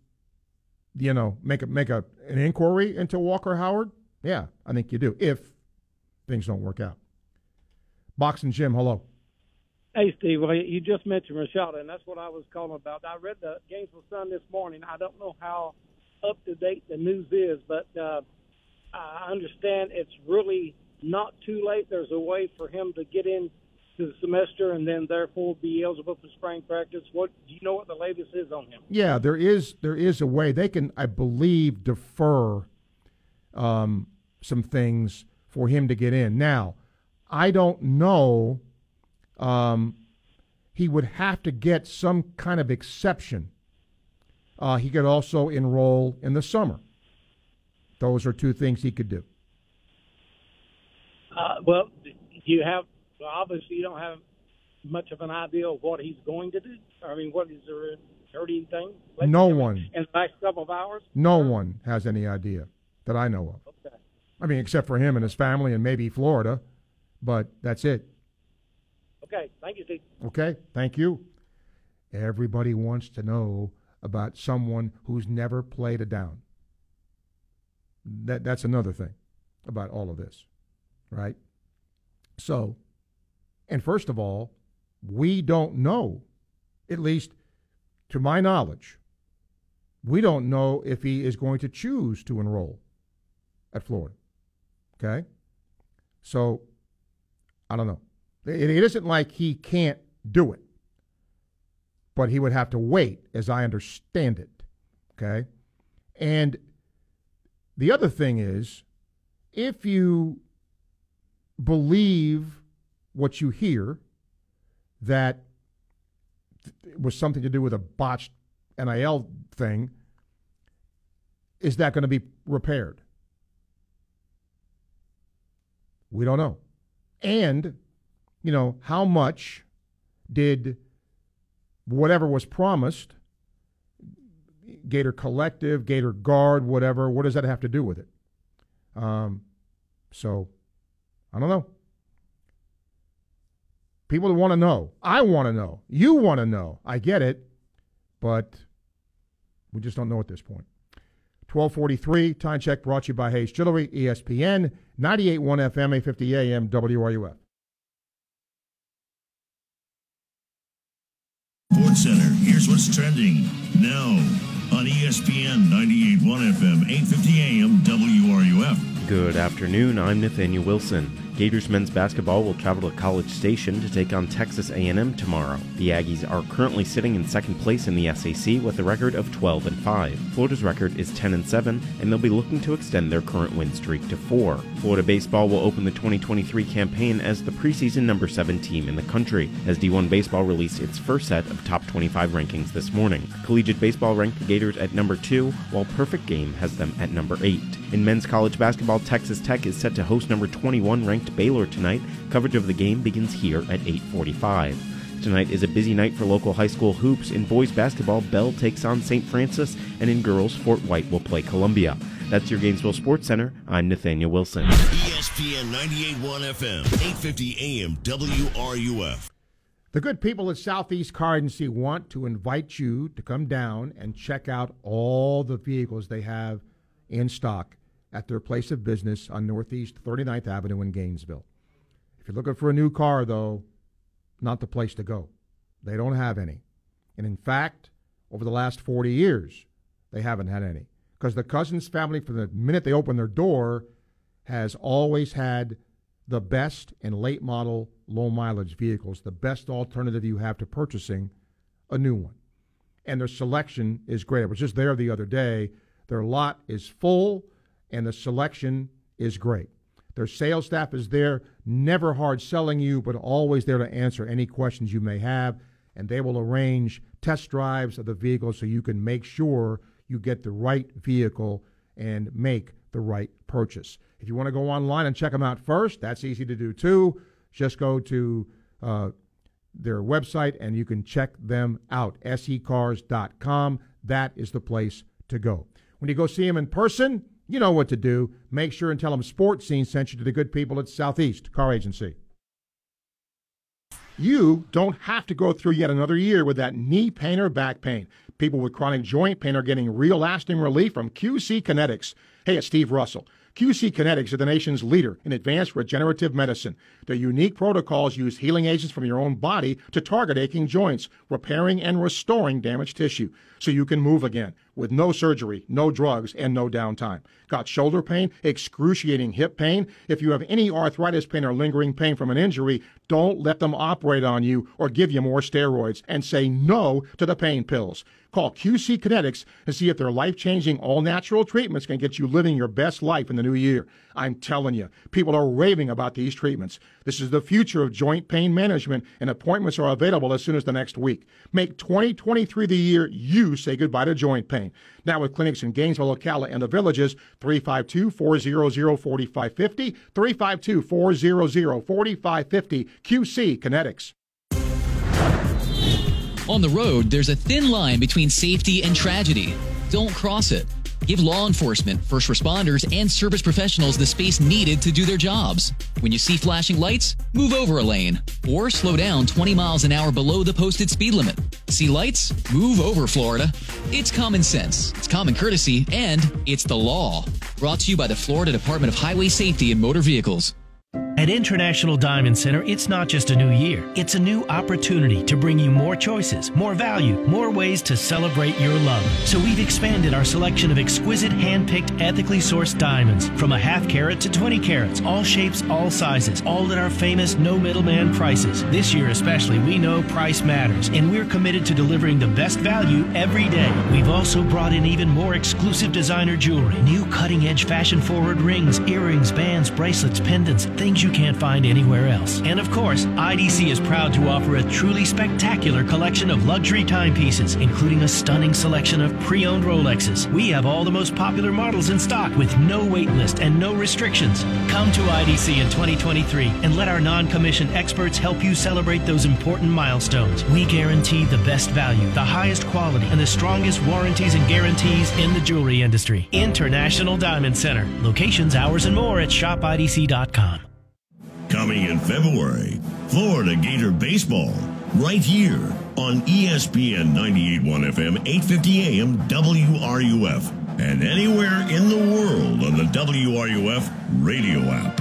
you know, make a make a an inquiry into Walker Howard? Yeah, I think you do if things don't work out. Boxing Jim, hello. Hey, Steve. Well, you just mentioned Rashada, and that's what I was calling about. I read the Gainesville Sun this morning. I don't know how up to date the news is, but uh, I understand it's really not too late. There's a way for him to get in to the semester and then therefore be eligible for spring practice? What do you know what the latest is on him? Yeah, there is there is a way. They can, I believe, defer um, some things for him to get in. Now, I don't know. Um, he would have to get some kind of exception. Uh, he could also enroll in the summer. Those are two things he could do. Uh, well, you have well, obviously you don't have much of an idea of what he's going to do. I mean, what is there? Heard anything? Let's no one in the last couple of hours. No uh, one has any idea that I know of. Okay. I mean, except for him and his family and maybe Florida, but that's it. Okay, thank you, Steve. Okay, thank you. Everybody wants to know about someone who's never played a down. That that's another thing about all of this. Right? So, and first of all, we don't know, at least to my knowledge, we don't know if he is going to choose to enroll at Florida. Okay? So, I don't know. It, it isn't like he can't do it, but he would have to wait, as I understand it. Okay? And the other thing is, if you believe what you hear, that it was something to do with a botched N I L thing, is that going to be repaired? We don't know. And, you know, how much did whatever was promised, Gator Collective, Gator Guard, whatever, what does that have to do with it? Um, so... I don't know. People want to know. I want to know. You want to know. I get it, but we just don't know at this point. twelve forty-three, time check brought to you by Hayes Jewelry, E S P N, ninety-eight point one F M, eight fifty A M, W R U F. Sports Center, here's what's trending now on E S P N, ninety-eight point one F M, eight fifty A M, W R U F. Good afternoon, I'm Nathaniel Wilson. Gators men's basketball will travel to College Station to take on Texas A and M tomorrow. The Aggies are currently sitting in second place in the S E C with a record of twelve and five. Florida's record is ten and seven, and they'll be looking to extend their current win streak to four. Florida baseball will open the twenty twenty-three campaign as the preseason number seven team in the country, as D one Baseball released its first set of top twenty-five rankings this morning. Collegiate baseball ranked the Gators at number two, while Perfect Game has them at number eight. In men's college basketball, Texas Tech is set to host number twenty-one ranked Baylor tonight. Coverage of the game begins here at eight forty-five. Tonight is a busy night for local high school hoops. In boys basketball, Bell takes on Saint Francis, and in girls, Fort White will play Columbia. That's your Gainesville Sports Center. I'm Nathaniel Wilson. E S P N ninety-eight point one F M, eight fifty A M, W R U F. The good people at Southeast Car Agency want to invite you to come down and check out all the vehicles they have in stock at their place of business on Northeast thirty-ninth Avenue in Gainesville. If you're looking for a new car, though, not the place to go. They don't have any. And in fact, over the last forty years, they haven't had any. Because the Cousins family, from the minute they opened their door, has always had the best in late model, low mileage vehicles, the best alternative you have to purchasing a new one. And their selection is great. I was just there the other day. Their lot is full, and the selection is great. Their sales staff is there, never hard selling you, but always there to answer any questions you may have, and they will arrange test drives of the vehicle so you can make sure you get the right vehicle and make the right purchase. If you want to go online and check them out first, that's easy to do too. Just go to uh, their website and you can check them out, S E cars dot com. That is the place to go. When you go see them in person, you know what to do. Make sure and tell them Sports Scene sent you to the good people at Southeast Car Agency. You don't have to go through yet another year with that knee pain or back pain. People with chronic joint pain are getting real lasting relief from Q C Kinetics. Hey, it's Steve Russell. Q C Kinetics are the nation's leader in advanced regenerative medicine. Their unique protocols use healing agents from your own body to target aching joints, repairing and restoring damaged tissue so you can move again with no surgery, no drugs, and no downtime. Got shoulder pain, excruciating hip pain? If you have any arthritis pain or lingering pain from an injury, don't let them operate on you or give you more steroids, and say no to the pain pills. Call Q C Kinetics and see if their life-changing, all-natural treatments can get you living your best life in the new year. I'm telling you, people are raving about these treatments. This is the future of joint pain management, and appointments are available as soon as the next week. Make twenty twenty-three the year you say goodbye to joint pain. Now with clinics in Gainesville, Ocala, and the Villages, three five two, four hundred, forty-five fifty, three five two, four hundred, forty-five fifty, Q C Kinetics. On the road, there's a thin line between safety and tragedy. Don't cross it. Give law enforcement, first responders, and service professionals the space needed to do their jobs. When you see flashing lights, move over a lane or slow down twenty miles an hour below the posted speed limit. See lights? Move over, Florida. It's common sense, it's common courtesy, and it's the law. Brought to you by the Florida Department of Highway Safety and Motor Vehicles. At International Diamond Center, it's not just a new year. It's a new opportunity to bring you more choices, more value, more ways to celebrate your love. So we've expanded our selection of exquisite, hand-picked, ethically sourced diamonds from a half carat to twenty carats, all shapes, all sizes, all at our famous no-middleman prices. This year especially, we know price matters, and we're committed to delivering the best value every day. We've also brought in even more exclusive designer jewelry, new cutting-edge fashion-forward rings, earrings, bands, bracelets, pendants, things you can't find anywhere else. And of course, I D C is proud to offer a truly spectacular collection of luxury timepieces, including a stunning selection of pre-owned Rolexes. We have all the most popular models in stock with no wait list and no restrictions. Come to I D C in twenty twenty-three and let our non-commissioned experts help you celebrate those important milestones. We guarantee the best value, the highest quality, and the strongest warranties and guarantees in the jewelry industry. International Diamond Center. Locations, hours, and more at shop I D C dot com. Coming in February, Florida Gator Baseball, right here on E S P N ninety-eight point one F M, eight fifty A M, W R U F, and anywhere in the world on the W R U F radio app.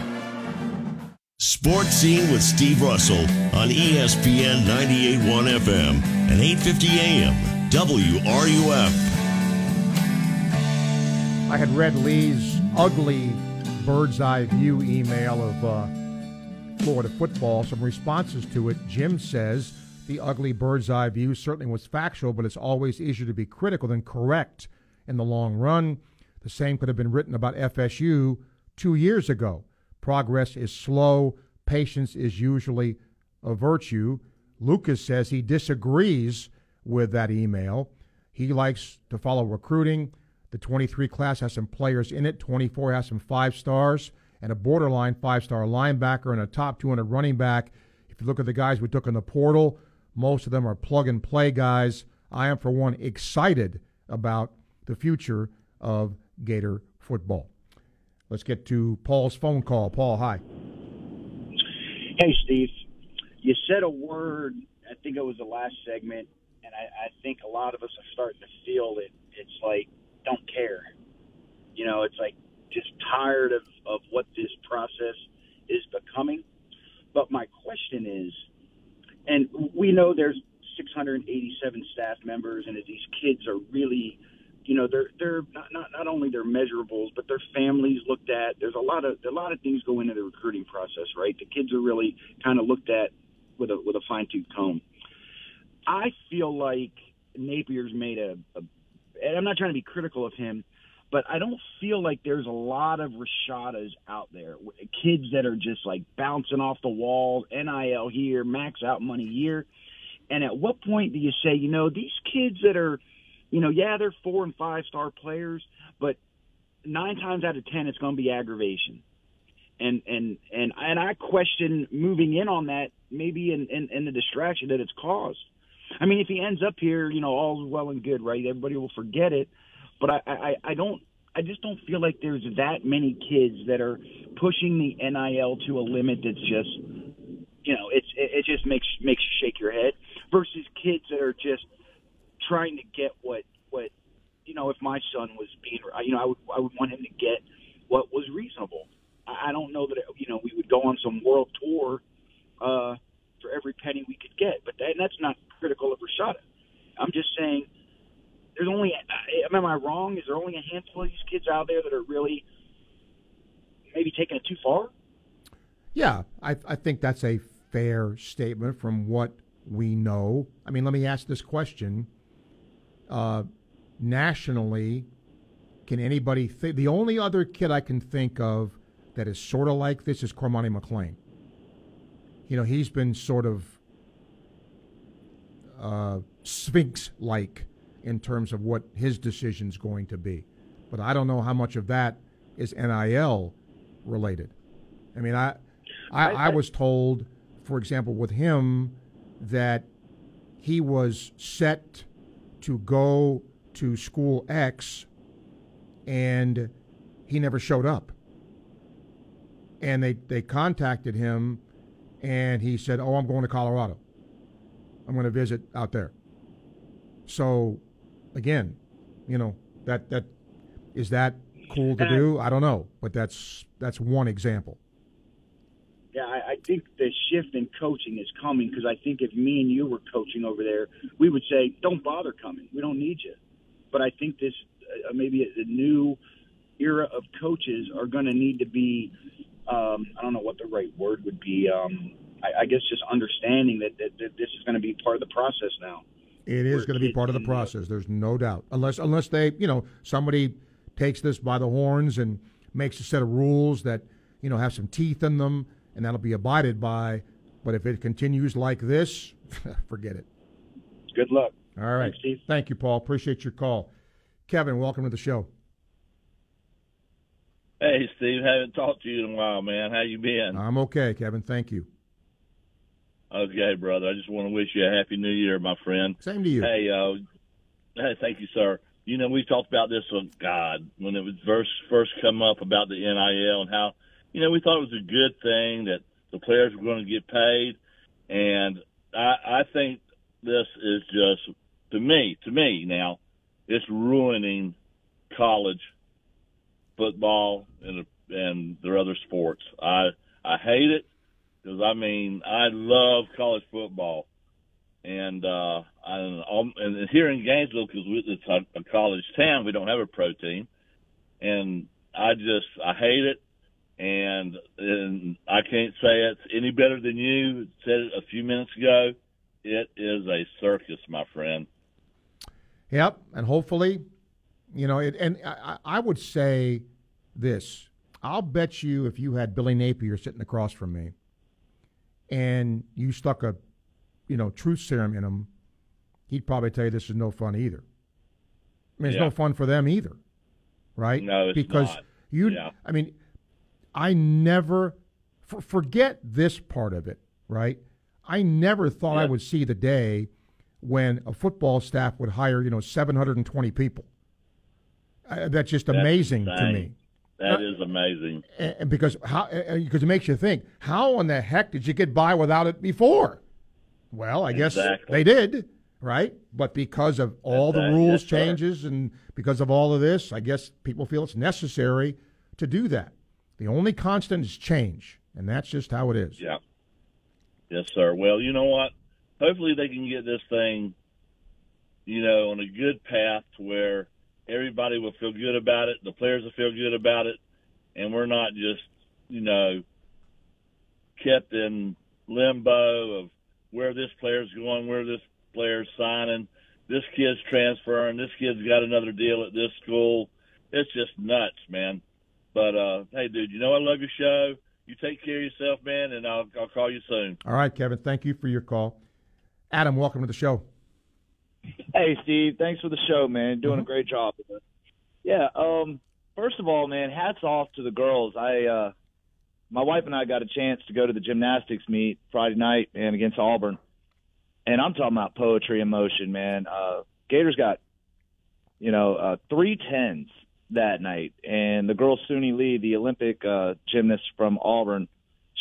Sports Scene with Steve Russell on E S P N ninety-eight point one F M and eight fifty A M, W R U F. I had read Lee's ugly bird's eye view email of Uh, Florida football, some responses to it. Jim says the ugly bird's eye view certainly was factual, but it's always easier to be critical than correct in the long run. The same could have been written about F S U two years ago. Progress is slow. Patience is usually a virtue. Lucas says he disagrees with that email. He likes to follow recruiting. The twenty-three class has some players in it. twenty-four has some five stars and a borderline five-star linebacker and a top two hundred running back. If you look at the guys we took in the portal, most of them are plug-and-play guys. I am, for one, excited about the future of Gator football. Let's get to Paul's phone call. Paul, hi. Hey, Steve. You said a word, I think it was the last segment, and I, I think a lot of us are starting to feel it. It's like, don't care. You know, it's like, just tired of, of what this process is becoming. But my question is, and we know there's six hundred eighty-seven staff members, and these kids are really, you know, they're they're not, not, not only their measurables, but their families looked at. There's a lot of a lot of things go into the recruiting process, right? The kids are really kind of looked at with a with a fine tooth comb. I feel like Napier's made a, a, and I'm not trying to be critical of him, but I don't feel like there's a lot of Rashadas out there, kids that are just like bouncing off the walls, N I L here, max out money here. And at what point do you say, you know, these kids that are, you know, yeah, they're four and five star players, but nine times out of ten, it's going to be aggravation. And and and and I question moving in on that, maybe in, in, in the distraction that it's caused. I mean, if he ends up here, you know, all's well and good, right? Everybody will forget it. But I, I, I don't I just don't feel like there's that many kids that are pushing the N I L to a limit that's just, you know, it's it just makes makes you shake your head versus kids that are just trying to get what what you know. If my son was being, you know, I would I would want him to get what was reasonable. I don't know that, it, you know, we would go on some world tour uh, for every penny we could get, but that, and that's not critical of Rashada. I'm just saying there's only, am I wrong? Is there only a handful of these kids out there that are really maybe taking it too far? Yeah, I, I think that's a fair statement from what we know. I mean, let me ask this question. Uh, nationally, can anybody think? The only other kid I can think of that is sort of like this is Cormani McClain. You know, he's been sort of uh, Sphinx-like in terms of what his decision's going to be. But I don't know how much of that is N I L related. I mean, I, I, I was told, for example, with him that he was set to go to school X and he never showed up. And they, they contacted him and he said, oh, I'm going to Colorado. I'm going to visit out there. So, again, you know, that that is that cool to do? I don't know, but that's that's one example. Yeah, I, I think the shift in coaching is coming because I think if me and you were coaching over there, we would say, don't bother coming. We don't need you. But I think this uh, maybe the new era of coaches are going to need to be, um, I don't know what the right word would be, um, I, I guess just understanding that, that, that this is going to be part of the process now. It is going to be part of the process. There's no doubt. Unless unless they, you know, somebody takes this by the horns and makes a set of rules that, you know, have some teeth in them, and that'll be abided by. But if it continues like this, forget it. Good luck. All right. Thanks, Steve. Thank you, Paul. Appreciate your call. Kevin, welcome to the show. Hey, Steve. Haven't talked to you in a while, man. How you been? I'm okay, Kevin. Thank you. Okay, brother. I just want to wish you a happy new year, my friend. Same to you. Hey, uh, hey, thank you, sir. You know, we talked about this on God when it was first first come up about the N I L and how, you know, we thought it was a good thing that the players were going to get paid, and I, I think this is just to me, to me now, it's ruining college football and and their other sports. I I hate it. Because, I mean, I love college football. And uh, I don't know, and here in Gainesville, because it's a college town, we don't have a pro team. And I just – I hate it. And, and I can't say it's any better than you said it a few minutes ago. It is a circus, my friend. Yep, and hopefully, you know, it, and I, I would say this. I'll bet you if you had Billy Napier sitting across from me, and you stuck a, you know, truth serum in him, he'd probably tell you this is no fun either. I mean, it's yeah. no fun for them either, right? No, it's because not. You, yeah. I mean, I never, for, forget this part of it, right? I never thought yeah. I would see the day when a football staff would hire, you know, seven hundred twenty people. I, that's just that's amazing insane. to me. That is amazing. And because how, because it makes you think, how in the heck did you get by without it before? Well, I guess exactly. they did, right? But because of all exactly. the rules That's changes right. and because of all of this, I guess people feel it's necessary to do that. The only constant is change, and that's just how it is. Yeah. Yes, sir. Well, you know what? Hopefully they can get this thing, you know, on a good path to where everybody will feel good about it. The players will feel good about it. And we're not just, you know, kept in limbo of where this player's going, where this player's signing, this kid's transferring, this kid's got another deal at this school. It's just nuts, man. But, uh, hey, dude, you know I love your show. You take care of yourself, man, and I'll, I'll call you soon. All right, Kevin. Thank you for your call. Adam, welcome to the show. Hey, Steve, thanks for the show, man. Doing mm-hmm. a great job. Yeah, um, first of all, man, hats off to the girls. I, uh, my wife and I got a chance to go to the gymnastics meet Friday night, man, against Auburn. And I'm talking about poetry in motion, man. Uh, Gators got, you know, uh, three tens that night. And the girl, Suni Lee, the Olympic uh, gymnast from Auburn,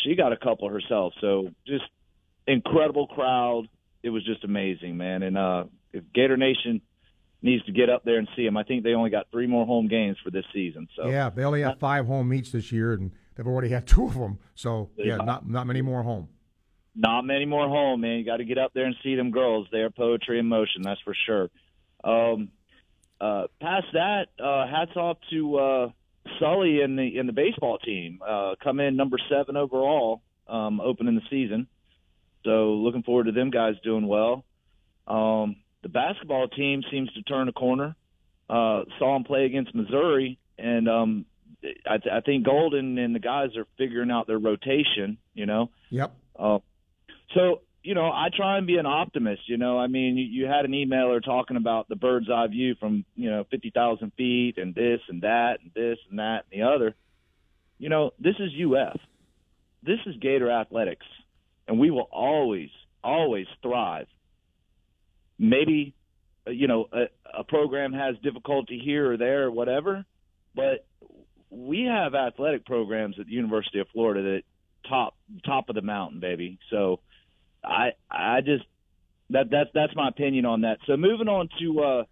she got a couple herself. So just incredible crowd. It was just amazing, man. And, uh, if Gator Nation needs to get up there and see them. I think they only got three more home games for this season. So yeah, they only have five home meets this year, and they've already had two of them. So, yeah, not not many more home. Not many more home, man. You got to get up there and see them girls. They're poetry in motion, that's for sure. Um, uh, past that, uh, hats off to uh, Sully and the, and the baseball team. Uh, come in number seven overall, um, opening the season. So looking forward to them guys doing well. Um, the basketball team seems to turn a corner. Uh, saw them play against Missouri, and um, I, th- I think Golden and the guys are figuring out their rotation, you know. Yep. Uh, so, you know, I try and be an optimist, you know. I mean, you, you had an emailer talking about the bird's eye view from, you know, fifty thousand feet and this and that and this and that and the other. You know, this is U F. This is Gator Athletics, and we will always, always thrive. Maybe, you know, a, a program has difficulty here or there or whatever, but we have athletic programs at the University of Florida that top top of the mountain, baby. So I I just that that's that's my opinion on that. So moving on to uh,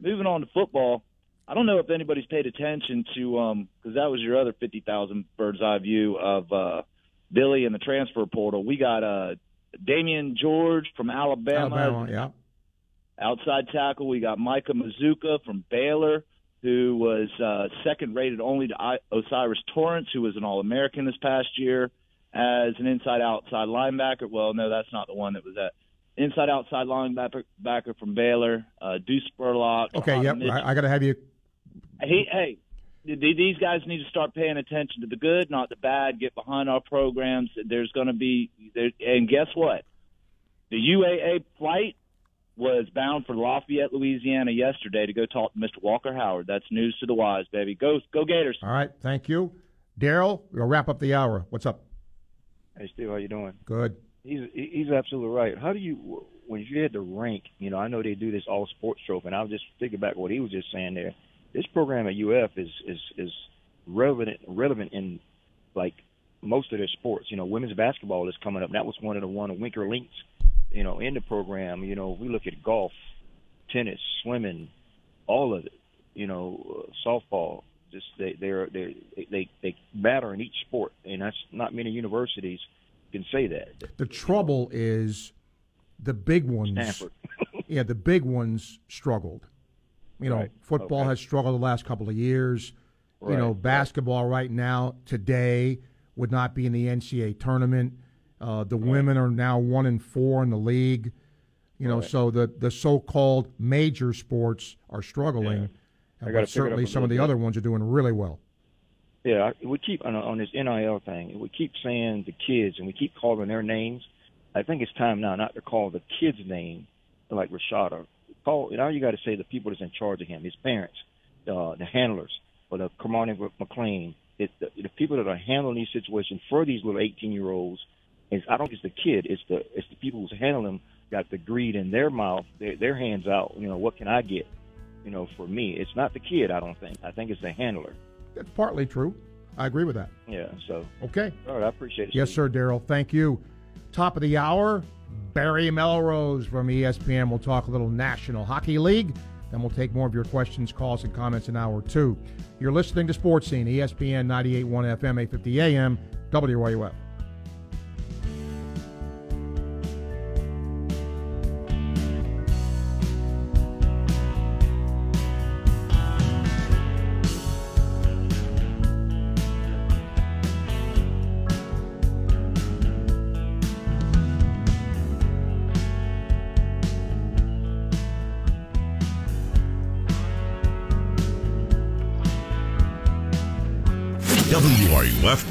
moving on to football, I don't know if anybody's paid attention to um because that was your other fifty thousand bird's eye view of uh, Billy in the transfer portal. We got uh, Damian George from Alabama. Alabama, yeah. Outside tackle, we got Micah Mazuka from Baylor, who was uh, second-rated only to I- Osiris Torrance, who was an All-American this past year, as an inside-outside linebacker. Well, no, that's not the one that was that. Inside-outside linebacker from Baylor, uh, Deuce Spurlock. Okay, yep, I, I got to have you. Hey, hey, these guys need to start paying attention to the good, not the bad, get behind our programs. There's going to be – and guess what? The U A A flight was bound for Lafayette, Louisiana yesterday to go talk to Mister Walker Howard. That's news to the wise, baby. Go go Gators. All right, thank you. Darryl, we'll wrap up the hour. What's up? Hey, Steve, how you doing? Good. He's he's absolutely right. How do you, when you had the rank, you know, I know they do this all sports trophy, and I was just thinking back what he was just saying there. This program at U F is, is, is relevant, relevant in, like, most of their sports. You know, women's basketball is coming up. That was one of the one of Winker Links. You know, in the program, you know, we look at golf, tennis, swimming, all of it. You know, uh, softball. Just they they're, they're, they they they matter in each sport, and that's not many universities can say that. The trouble is, the big ones. Stanford. Yeah, the big ones struggled. You know, right. Football okay. has struggled the last couple of years. Right. You know, basketball right now today would not be in the N C A A tournament. Uh, the right. women are now one and four in the league, you know. Right. So the, the so-called major sports are struggling, yeah. but certainly some of the bit. Other ones are doing really well. Yeah, we keep on, on this N I L thing. We keep saying the kids, and we keep calling their names. I think it's time now not to call the kid's name, like Rashada. Call now. You got to say the people that's in charge of him, his parents, uh, the handlers, or the Carmoni McLean, it, the, the people that are handling these situations for these little eighteen-year-olds. It's, I don't think it's the kid. It's the it's the people who's handling them got the greed in their mouth, their, their hands out. You know, what can I get? You know, for me, it's not the kid. I don't think. I think it's the handler. That's partly true. I agree with that. Yeah. So okay. All right. I appreciate it. Yes, Steve. Sir, Darryl. Thank you. Top of the hour, Barry Melrose from E S P N. We'll talk a little National Hockey League. Then we'll take more of your questions, calls, and comments in hour two. You're listening to Sports Scene, E S P N ninety-eight point one F M, eight fifty A M, W R U F. W R U F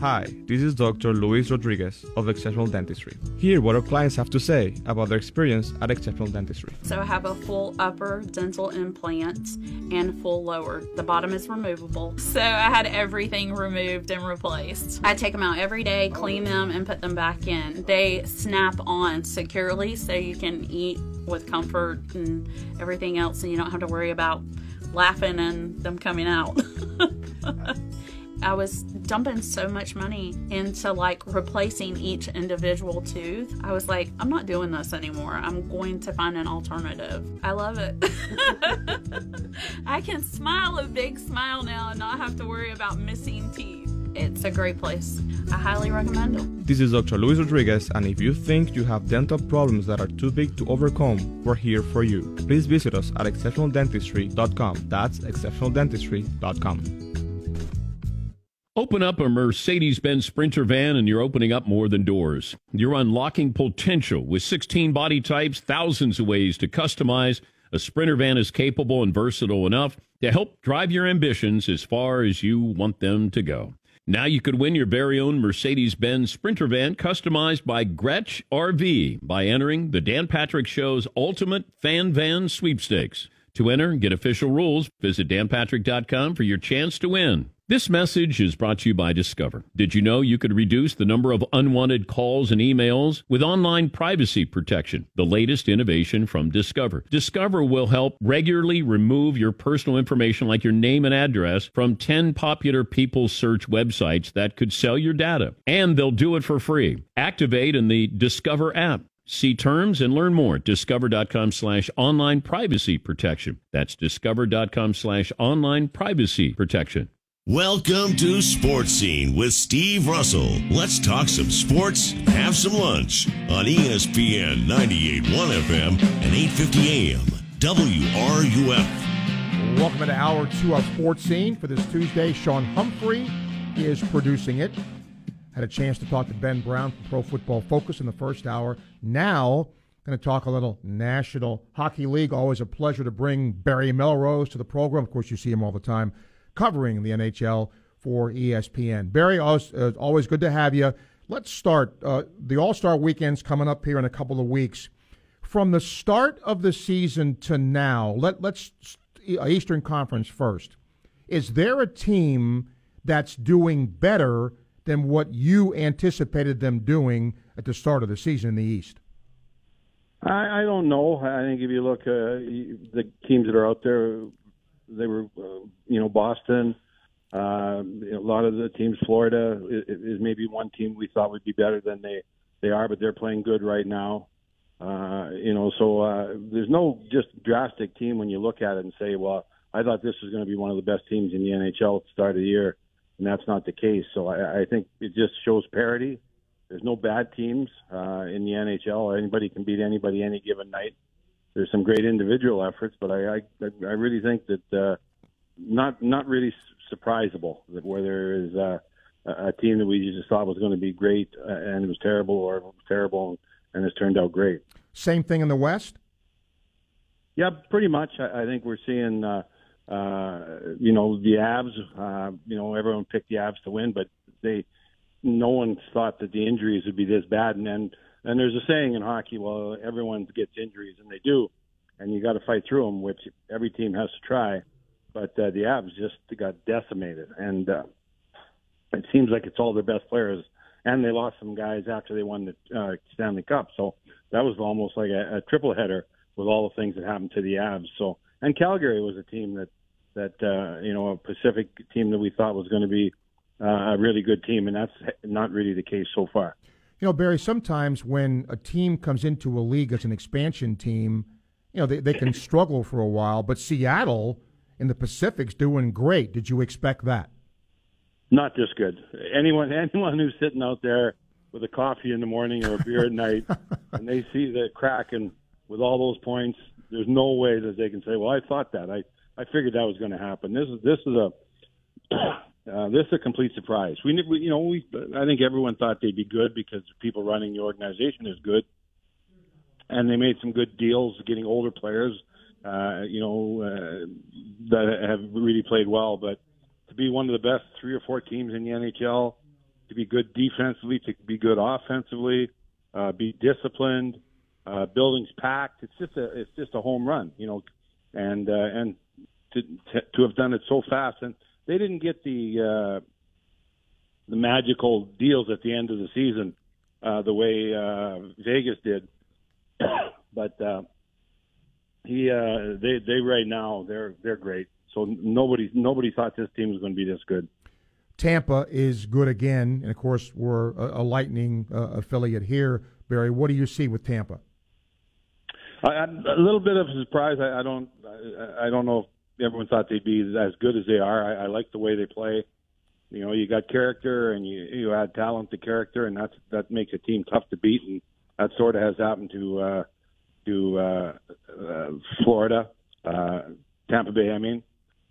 Hi, this is Doctor Luis Rodriguez of Exceptional Dentistry. Hear what our clients have to say about their experience at Exceptional Dentistry. So I have a full upper dental implant and full lower. The bottom is removable. So I had everything removed and replaced. I take them out every day, clean them, and put them back in. They snap on securely so you can eat with comfort and everything else, and you don't have to worry about laughing and them coming out. I was dumping so much money into like replacing each individual tooth. I was like, I'm not doing this anymore. I'm going to find an alternative. I love it. I can smile a big smile now and not have to worry about missing teeth. It's a great place. I highly recommend it. This is Doctor Luis Rodriguez, and if you think you have dental problems that are too big to overcome, we're here for you. Please visit us at Exceptional Dentistry dot com. That's Exceptional Dentistry dot com. Open up a Mercedes-Benz Sprinter van and you're opening up more than doors. You're unlocking potential with sixteen body types, thousands of ways to customize. A Sprinter van is capable and versatile enough to help drive your ambitions as far as you want them to go. Now you could win your very own Mercedes-Benz Sprinter van customized by Gretsch R V by entering the Dan Patrick Show's Ultimate Fan Van Sweepstakes. To enter and get official rules, visit Dan Patrick dot com for your chance to win. This message is brought to you by Discover. Did you know you could reduce the number of unwanted calls and emails with online privacy protection? The latest innovation from Discover. Discover will help regularly remove your personal information like your name and address from ten popular people search websites that could sell your data. And they'll do it for free. Activate in the Discover app. See terms and learn more at discover.com slash online privacy protection. That's discover.com slash online privacy protection. Welcome to Sports Scene with Steve Russell. Let's talk some sports, have some lunch on E S P N ninety-eight point one F M and eight fifty A M W R U F. Welcome to hour two of Sports Scene for this Tuesday. Sean Humphrey is producing it. Had a chance to talk to Ben Brown from Pro Football Focus in the first hour. Now, going to talk a little National Hockey League. Always a pleasure to bring Barry Melrose to the program. Of course, you see him all the time covering the N H L for E S P N. Barry, always, uh, always good to have you. Let's start. Uh, the All-Star Weekend's coming up here in a couple of weeks. From the start of the season to now, let, let's Eastern Conference first. Is there a team that's doing better than what you anticipated them doing at the start of the season in the East? I, I don't know. I think if you look, uh, the teams that are out there, they were, uh, you know, Boston, uh, a lot of the teams, Florida is, is maybe one team we thought would be better than they, they are, but they're playing good right now. Uh, you know, so uh, there's no just drastic team when you look at it and say, well, I thought this was going to be one of the best teams in the N H L at the start of the year, and that's not the case. So I, I think it just shows parity. There's no bad teams uh, in the N H L. Anybody can beat anybody any given night. There's some great individual efforts, but I, I, I really think that uh, not not really surprisable that where there is uh, a team that we just thought was going to be great uh, and it was terrible, or it was terrible and it's turned out great. Same thing in the West? Yeah, pretty much. I, I think we're seeing, uh, uh, you know, the Avs. Uh, you know, everyone picked the Avs to win, but they no one thought that the injuries would be this bad, and then And there's a saying in hockey, well, everyone gets injuries, and they do, and you got to fight through them, which every team has to try. But uh, the Avs just got decimated, and uh, it seems like it's all their best players, and they lost some guys after they won the uh, Stanley Cup. So that was almost like a, a triple header with all the things that happened to the Avs. So, and Calgary was a team that that uh, you know, a Pacific team that we thought was going to be uh, a really good team, and that's not really the case so far. You know, Barry, sometimes when a team comes into a league as an expansion team, you know, they, they can struggle for a while, but Seattle in the Pacific's doing great. Did you expect that? Not this good. Anyone anyone who's sitting out there with a coffee in the morning or a beer at night and they see the Kraken with all those points, there's no way that they can say, well, I thought that. I, I figured that was going to happen. This is this is a Uh, this is a complete surprise. We, you know, we. I think everyone thought they'd be good because the people running the organization is good, and they made some good deals getting older players, uh, you know, uh, that have really played well. But to be one of the best three or four teams in the N H L, to be good defensively, to be good offensively, uh, be disciplined, uh, buildings packed. It's just a, it's just a home run, you know, and uh, and to to have done it so fast. And they didn't get the uh, the magical deals at the end of the season uh, the way uh, Vegas did, but uh, he uh, they they right now they're they're great. So nobody nobody thought this team was going to be this good. Tampa is good again, and of course we're a, a Lightning uh, affiliate here. Barry, what do you see with Tampa? I, I'm a little bit of a surprise. I, I don't. I, I don't know if everyone thought they'd be as good as they are. I, I like the way they play. You know, you got character, and you you add talent to character, and that's that makes a team tough to beat. And that sort of has happened to uh, to uh, uh, Florida, uh, Tampa Bay. I mean.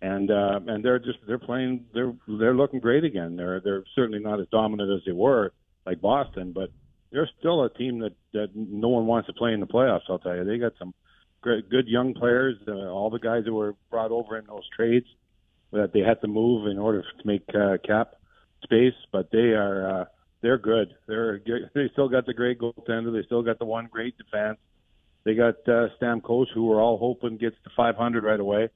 And uh, and they're just they're playing they're they're looking great again. They're they're certainly not as dominant as they were like Boston, but they're still a team that, that no one wants to play in the playoffs. I'll tell you, they got some great, good young players. Uh, all the guys that were brought over in those trades that they had to move in order to make uh, cap space, but they are uh, they're good. They're they still got the great goaltender. They still got the one great defense. They got uh, Stamkos, who we're all hoping gets to five hundred right away.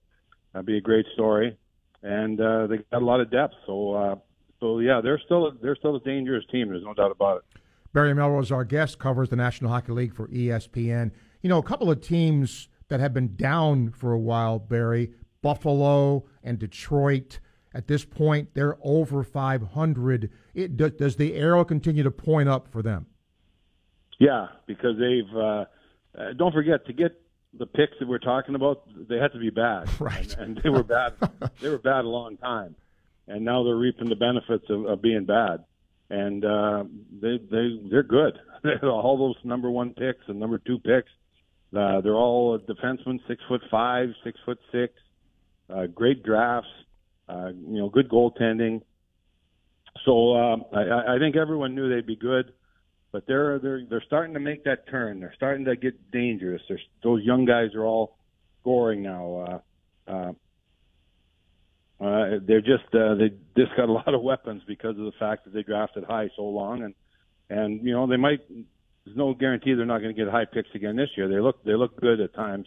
That'd be a great story, and uh, they got a lot of depth. So, uh, so yeah, they're still they're still a dangerous team. There's no doubt about it. Barry Melrose, our guest, covers the National Hockey League for E S P N. You know, a couple of teams that have been down for a while, Barry, Buffalo and Detroit. At this point, they're over five hundred. It, does, does the arrow continue to point up for them? Yeah, because they've uh, uh, don't forget to get. The picks that we're talking about, they had to be bad, right? And, and they were bad. They were bad a long time, and now they're reaping the benefits of, of being bad. And uh, they they they're good. All those number one picks and number two picks, uh, they're all defensemen, six foot five, six foot six, uh, great drafts, uh, you know, good goaltending. So um, I, I think everyone knew they'd be good. But they're they're they're starting to make that turn. They're starting to get dangerous. They're, those young guys are all scoring now. Uh, uh, uh, they're just uh, they just got a lot of weapons because of the fact that they drafted high so long, and and you know they might. There's no guarantee they're not going to get high picks again this year. They look they look good at times,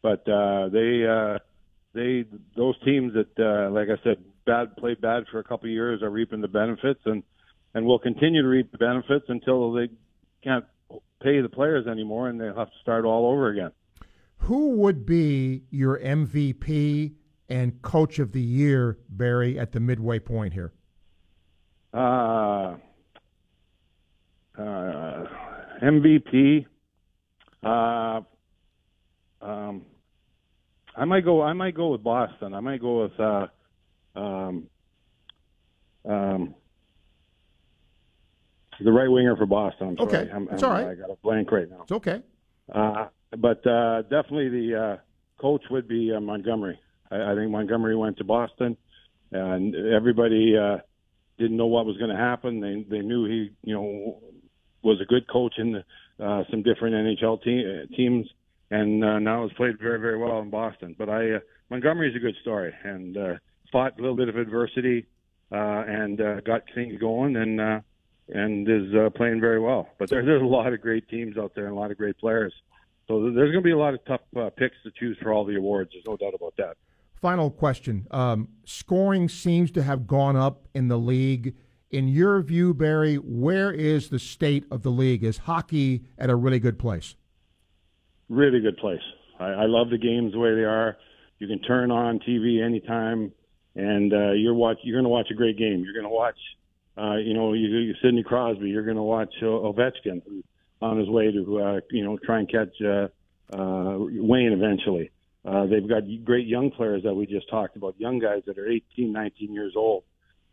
but uh, they uh, they those teams that uh, like I said bad played bad for a couple of years are reaping the benefits and. And we'll continue to reap the benefits until they can't pay the players anymore and they'll have to start all over again. Who would be your M V P and Coach of the Year, Barry, at the midway point here? Uh, uh, M V P, uh, um, I might go, I might go with Boston. I might go with, uh, um, um, the right winger for Boston. I'm sorry. Okay, I'm, it's I'm, all right. I got a blank right now. It's okay. Uh, but uh, definitely the uh, coach would be uh, Montgomery. I, I think Montgomery went to Boston, and everybody uh, didn't know what was going to happen. They they knew he you know was a good coach in the, uh, some different N H L te- teams, and uh, now has played very very well in Boston. But I uh, Montgomery's a good story and uh, fought a little bit of adversity uh, and uh, got things going and. Uh, And is uh, playing very well, but there, there's a lot of great teams out there and a lot of great players. So there's going to be a lot of tough uh, picks to choose for all the awards. There's no doubt about that. Final question: um, scoring seems to have gone up in the league. In your view, Barry, where is the state of the league? Is hockey at a really good place? Really good place. I, I love the games the way they are. You can turn on T V anytime, and uh, you're watch. You're going to watch a great game. You're going to watch. Uh, you know, you, you Sidney Crosby, you're going to watch uh, Ovechkin on his way to, uh, you know, try and catch uh, uh, Wayne eventually. Uh, they've got great young players that we just talked about, young guys that are eighteen, nineteen years old.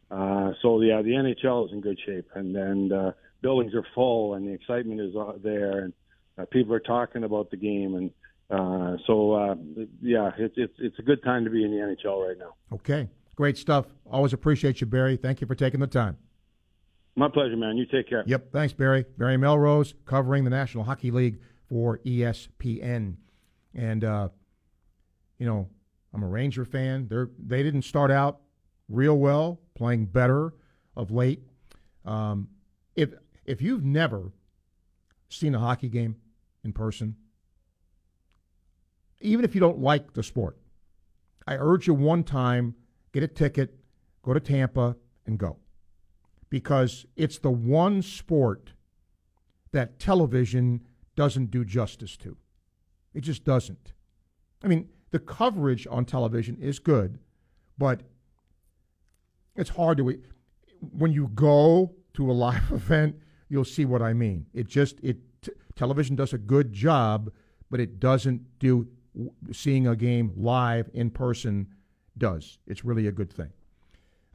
Uh, so, yeah, the N H L is in good shape, and, and uh, buildings are full, and the excitement is there, and uh, people are talking about the game. And uh, so, uh, yeah, it's, it's, it's a good time to be in the N H L right now. Okay. Great stuff. Always appreciate you, Barry. Thank you for taking the time. My pleasure, man. You take care. Yep. Thanks, Barry. Barry Melrose covering the National Hockey League for E S P N. And, uh, you know, I'm a Ranger fan. They're, they didn't start out real well, playing better of late. Um, if, if you've never seen a hockey game in person, even if you don't like the sport, I urge you one time, get a ticket, go to Tampa, and go. Because it's the one sport that television doesn't do justice to. It just doesn't. I mean, the coverage on television is good, but it's hard to... when you go to a live event, you'll see what I mean. It just it t- television does a good job, but it doesn't do w- seeing a game live in person does. It's really a good thing.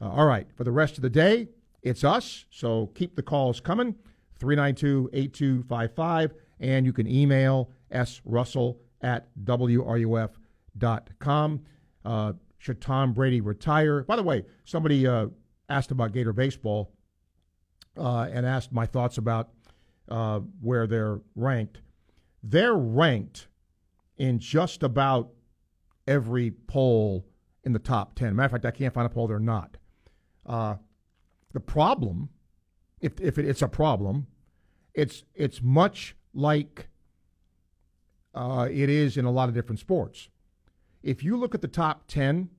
Uh, all right, for the rest of the day, it's us, so keep the calls coming, three nine two, eight two five five, and you can email s russell at w r u f dot com. Uh, should Tom Brady retire? By the way, somebody uh, asked about Gator baseball uh, and asked my thoughts about uh, where they're ranked. They're ranked in just about every poll in the top ten. Matter of fact, I can't find a poll they're not. Uh, the problem, if if it, it's a problem, it's it's much like uh, it is in a lot of different sports. If you look at the top ten,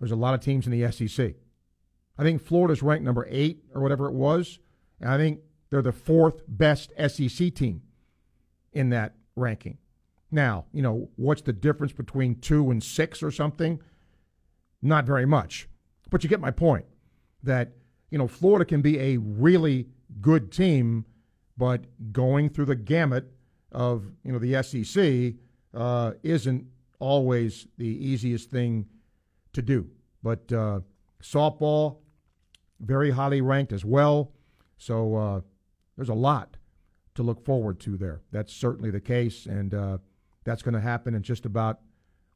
there's a lot of teams in the S E C. I think Florida's ranked number eight or whatever it was, and I think they're the fourth best S E C team in that ranking. Now, you know, what's the difference between two and six or something? Not very much. But you get my point that, you know, Florida can be a really good team, but going through the gamut of, you know, the S E C uh, isn't always the easiest thing to do. But uh, softball, very highly ranked as well. So uh, there's a lot to look forward to there. That's certainly the case. And, uh, that's going to happen in just about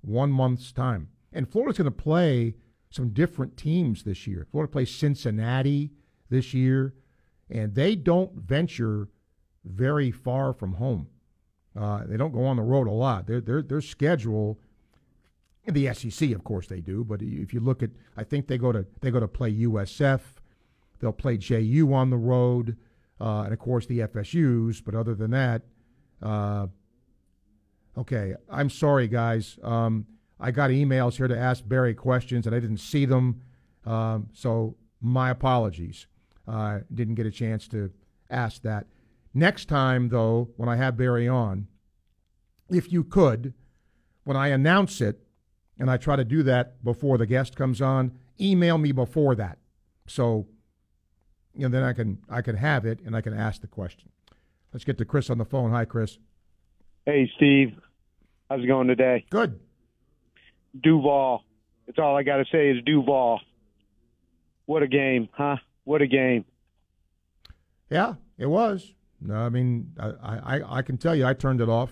one month's time. And Florida's going to play some different teams this year. Florida plays Cincinnati this year, and they don't venture very far from home. Uh, they don't go on the road a lot. Their their their schedule, in the S E C, of course they do. But if you look at, I think they go to they go to play U S F. They'll play J U on the road, uh, and of course the F S Us. But other than that. Uh, Okay, I'm sorry, guys. Um, I got emails here to ask Barry questions, and I didn't see them, um, so my apologies. I uh, didn't get a chance to ask that. Next time, though, when I have Barry on, if you could, when I announce it, and I try to do that before the guest comes on, email me before that. So, you know, then I can I can have it, and I can ask the question. Let's get to Chris on the phone. Hi, Chris. Hey, Steve. How's it going today? Good. Duval. That's all I got to say is Duval. What a game, huh? What a game. Yeah, it was. No, I mean, I, I, I can tell you I turned it off.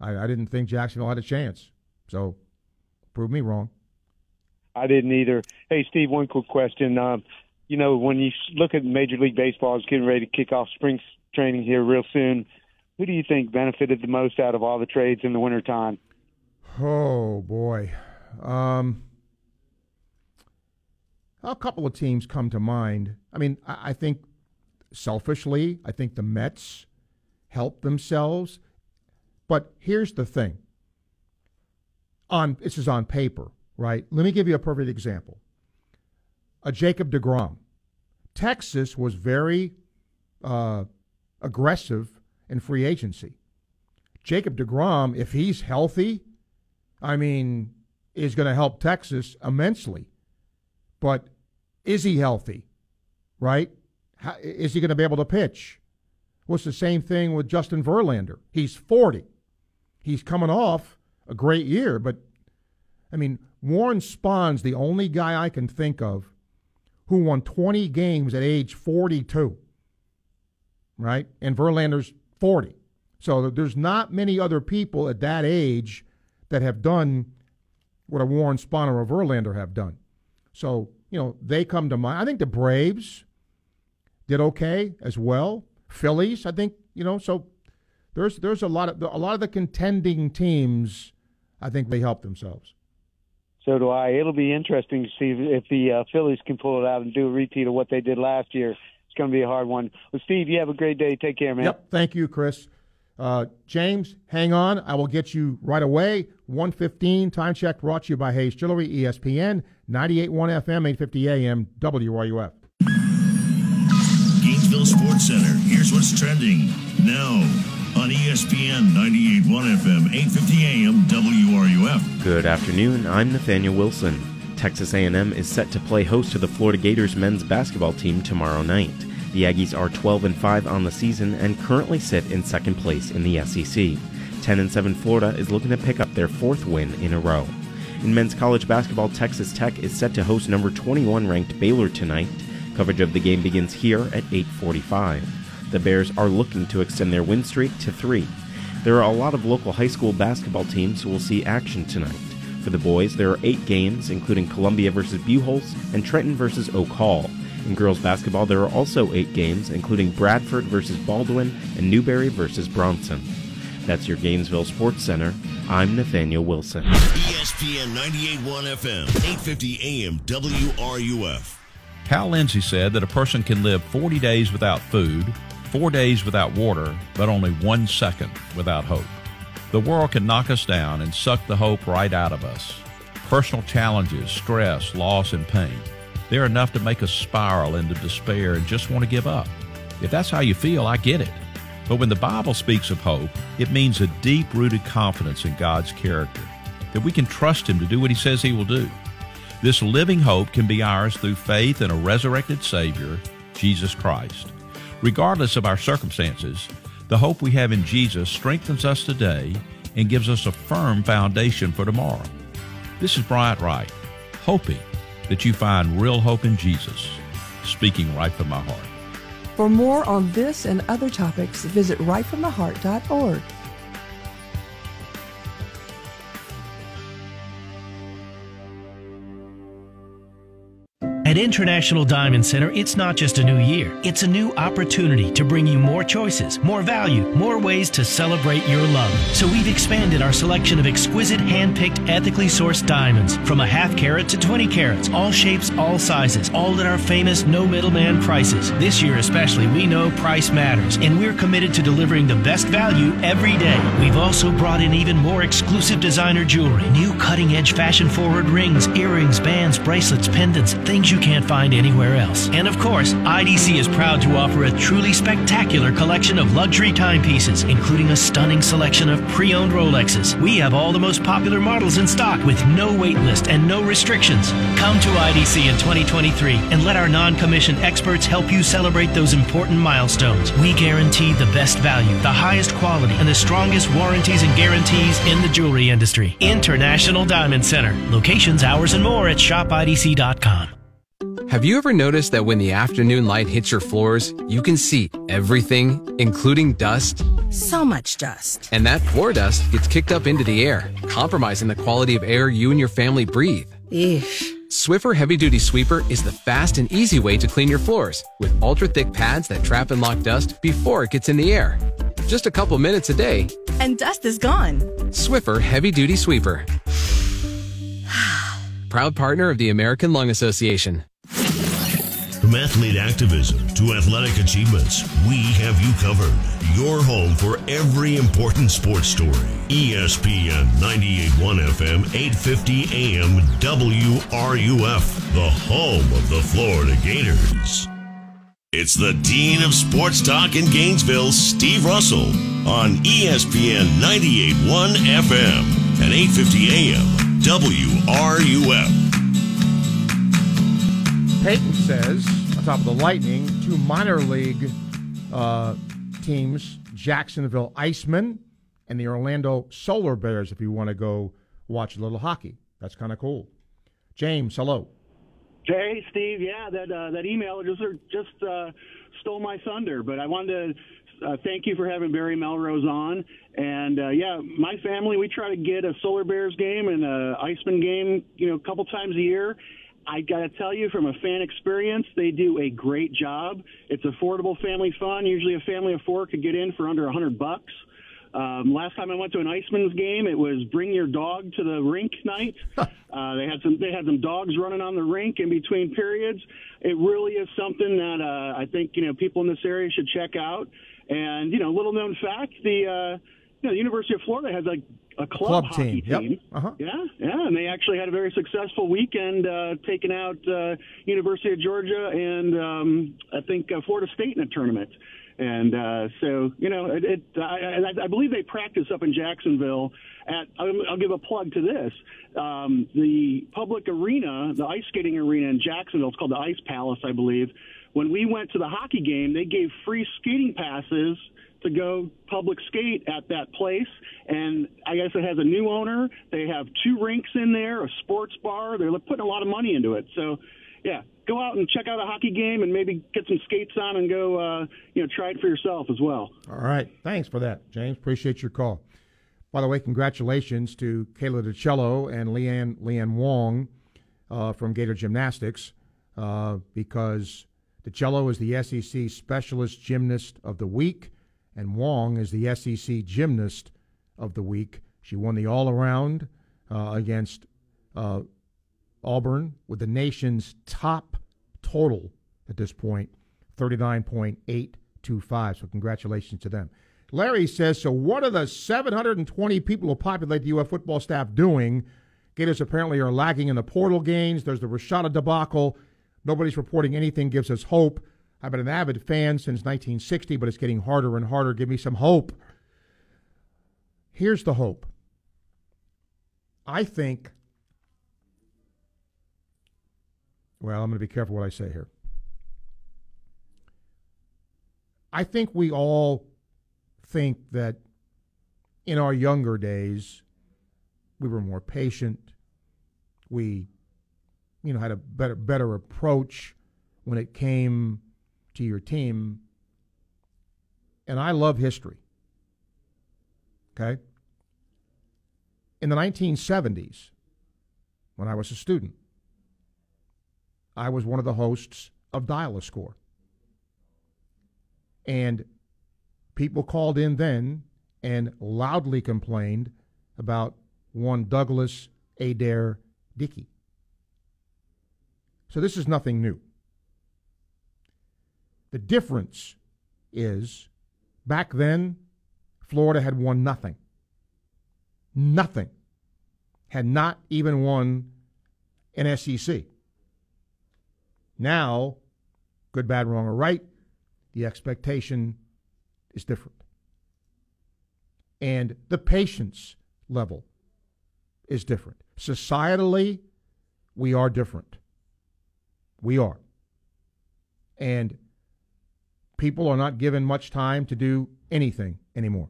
I, I didn't think Jacksonville had a chance. So, prove me wrong. I didn't either. Hey, Steve, one quick question. Um, you know, when you look at Major League Baseball, it's getting ready to kick off spring training here real soon. Who do you think benefited the most out of all the trades in the wintertime? Oh, boy. Um, a couple of teams come to mind. I mean, I, I think selfishly, I think the Mets helped themselves. But here's the thing. On this is on paper, right? Let me give you a perfect example. A Jacob deGrom. Texas was very uh, aggressive in free agency. Jacob deGrom, if he's healthy, I mean, is going to help Texas immensely. But is he healthy, right? How, is he going to be able to pitch? Well, it's the same thing with Justin Verlander. He's forty. He's coming off a great year. But, I mean, Warren Spahn's the only guy I can think of who won twenty games at age forty-two, right? And Verlander's forty. So there's not many other people at that age that have done what a Warren Spahn or a Verlander have done. So, you know, they come to mind. I think the Braves did okay as well. Phillies, I think, you know, so there's there's a lot of a lot of the contending teams, I think they help themselves. So do I. It'll be interesting to see if the uh, Phillies can pull it out and do a repeat of what they did last year. Going to be a hard one. Well, Steve, you have a great day. Take care, man. Yep. Thank you, Chris. Uh, James, hang on. I will get you right away. one fifteen time check brought to you by Hayes Jewelry, E S P N, ninety-eight point one F M, eight fifty A M, W R U F. Gainesville Sports Center. Here's what's trending now on E S P N, ninety-eight point one F M, eight fifty A M, W R U F. Good afternoon. I'm Nathaniel Wilson. Texas A and M is set to play host to the Florida Gators men's basketball team tomorrow night. The Aggies are twelve and five on the season and currently sit in second place in the S E C. ten and seven Florida is looking to pick up their fourth win in a row. In men's college basketball, Texas Tech is set to host number twenty-one ranked Baylor tonight. Coverage of the game begins here at eight forty-five. The Bears are looking to extend their win streak to three. There are a lot of local high school basketball teams who will see action tonight. For the boys, there are eight games, including Columbia versus Buholtz and Trenton versus Oak Hall. In girls basketball, there are also eight games, including Bradford versus Baldwin and Newberry versus Bronson. That's your Gainesville Sports Center. I'm Nathaniel Wilson. E S P N ninety-eight point one F M, eight fifty A M, W R U F. Cal Lindsay said that a person can live forty days without food, four days without water, but only one second without hope. The world can knock us down and suck the hope right out of us. Personal challenges, stress, loss, and pain, they're enough to make us spiral into despair and just want to give up. If that's how you feel, I get it. But when the Bible speaks of hope, it means a deep-rooted confidence in God's character, that we can trust Him to do what He says He will do. This living hope can be ours through faith in a resurrected Savior, Jesus Christ. Regardless of our circumstances, the hope we have in Jesus strengthens us today and gives us a firm foundation for tomorrow. This is Bryant Wright, hoping that you find real hope in Jesus, speaking right from my heart. For more on this and other topics, visit right from the heart dot org. At International Diamond Center, it's not just a new year. It's a new opportunity to bring you more choices, more value, more ways to celebrate your love. So we've expanded our selection of exquisite, hand-picked, ethically sourced diamonds from a half carat to twenty carats, all shapes, all sizes, all at our famous no-middleman prices. This year especially, we know price matters, and we're committed to delivering the best value every day. We've also brought in even more exclusive designer jewelry, new cutting-edge fashion-forward rings, earrings, bands, bracelets, pendants, things you You can't find anywhere else. And of course, I D C is proud to offer a truly spectacular collection of luxury timepieces, including a stunning selection of pre-owned Rolexes. We have all the most popular models in stock with no wait list and no restrictions. Come to I D C in twenty twenty-three and let our non-commissioned experts help you celebrate those important milestones. We guarantee the best value, the highest quality, and the strongest warranties and guarantees in the jewelry industry. International Diamond Center. Locations, hours, and more at shop I D C dot com. Have you ever noticed that when the afternoon light hits your floors, you can see everything, including dust? So much dust. And that floor dust gets kicked up into the air, compromising the quality of air you and your family breathe. Eesh. Swiffer Heavy Duty Sweeper is the fast and easy way to clean your floors with ultra-thick pads that trap and lock dust before it gets in the air. Just a couple minutes a day, and dust is gone. Swiffer Heavy Duty Sweeper. Proud partner of the American Lung Association. From athlete activism to athletic achievements, we have you covered. Your home for every important sports story. E S P N ninety-eight point one F M, eight fifty A M, W R U F, the home of the Florida Gators. It's the Dean of Sports Talk in Gainesville, Steve Russell, on E S P N ninety-eight point one F M at eight fifty A M, W R U F. Payton says, on top of the Lightning, two minor league uh, teams, Jacksonville Icemen and the Orlando Solar Bears, if you want to go watch a little hockey. That's kind of cool. James, hello. Hey, Steve. Yeah, that uh, that email just, just uh, stole my thunder, but I wanted to uh, thank you for having Barry Melrose on. And, uh, yeah, my family, we try to get a Solar Bears game and an Iceman game, you know, a couple times a year. I got to tell you, from a fan experience, they do a great job. It's affordable family fun. Usually a family of four could get in for under one hundred bucks. Um, last time I went to an Iceman's game, it was bring your dog to the rink night. Uh, they had some they had some dogs running on the rink in between periods. It really is something that uh, I think, you know, people in this area should check out. And, you know, little known fact, the, uh, you know, the University of Florida has, like, a club, club hockey team. team. Yep. Uh-huh. Yeah, yeah, and they actually had a very successful weekend, uh, taking out uh, University of Georgia and um, I think uh, Florida State in a tournament. And uh, so, you know, it, it, I, I believe they practice up in Jacksonville. At, I'll give a plug to this. Um, the public arena, the ice skating arena in Jacksonville, it's called the Ice Palace, I believe. When we went to the hockey game, they gave free skating passes to go public skate at that place. And I guess it has a new owner. They have two rinks in there, a sports bar. They're putting a lot of money into it. So, yeah. Go out and check out a hockey game and maybe get some skates on and go, uh, you know, try it for yourself as well. All right. Thanks for that, James. Appreciate your call. By the way, congratulations to Kayla DiCello and Leanne, Leanne Wong uh, from Gator Gymnastics uh, because DiCello is the S E C Specialist Gymnast of the Week and Wong is the S E C Gymnast of the Week. She won the all-around uh, against uh, Auburn with the nation's top total at this point, thirty-nine point eight two five. So congratulations to them. Larry says, so what are the seven hundred twenty people who populate the U F football staff doing? Gators apparently are lacking in the portal gains. There's the Rashada debacle. Nobody's reporting anything gives us hope. I've been an avid fan since nineteen sixty, but it's getting harder and harder. Give me some hope. Here's the hope. I think... Well, I'm going to be careful what I say here. I think we all think that in our younger days, we were more patient. We, you know, had a better better approach when it came to your team. And I love history. Okay? In the nineteen seventies, when I was a student, I was one of the hosts of Dial-A-Score. And people called in then and loudly complained about one Douglas Adair Dickey. So this is nothing new. The difference is back then, Florida had won nothing. Nothing. Had not even won an S E C. Now, good, bad, wrong, or right, the expectation is different. And the patience level is different. Societally, we are different. We are. And people are not given much time to do anything anymore.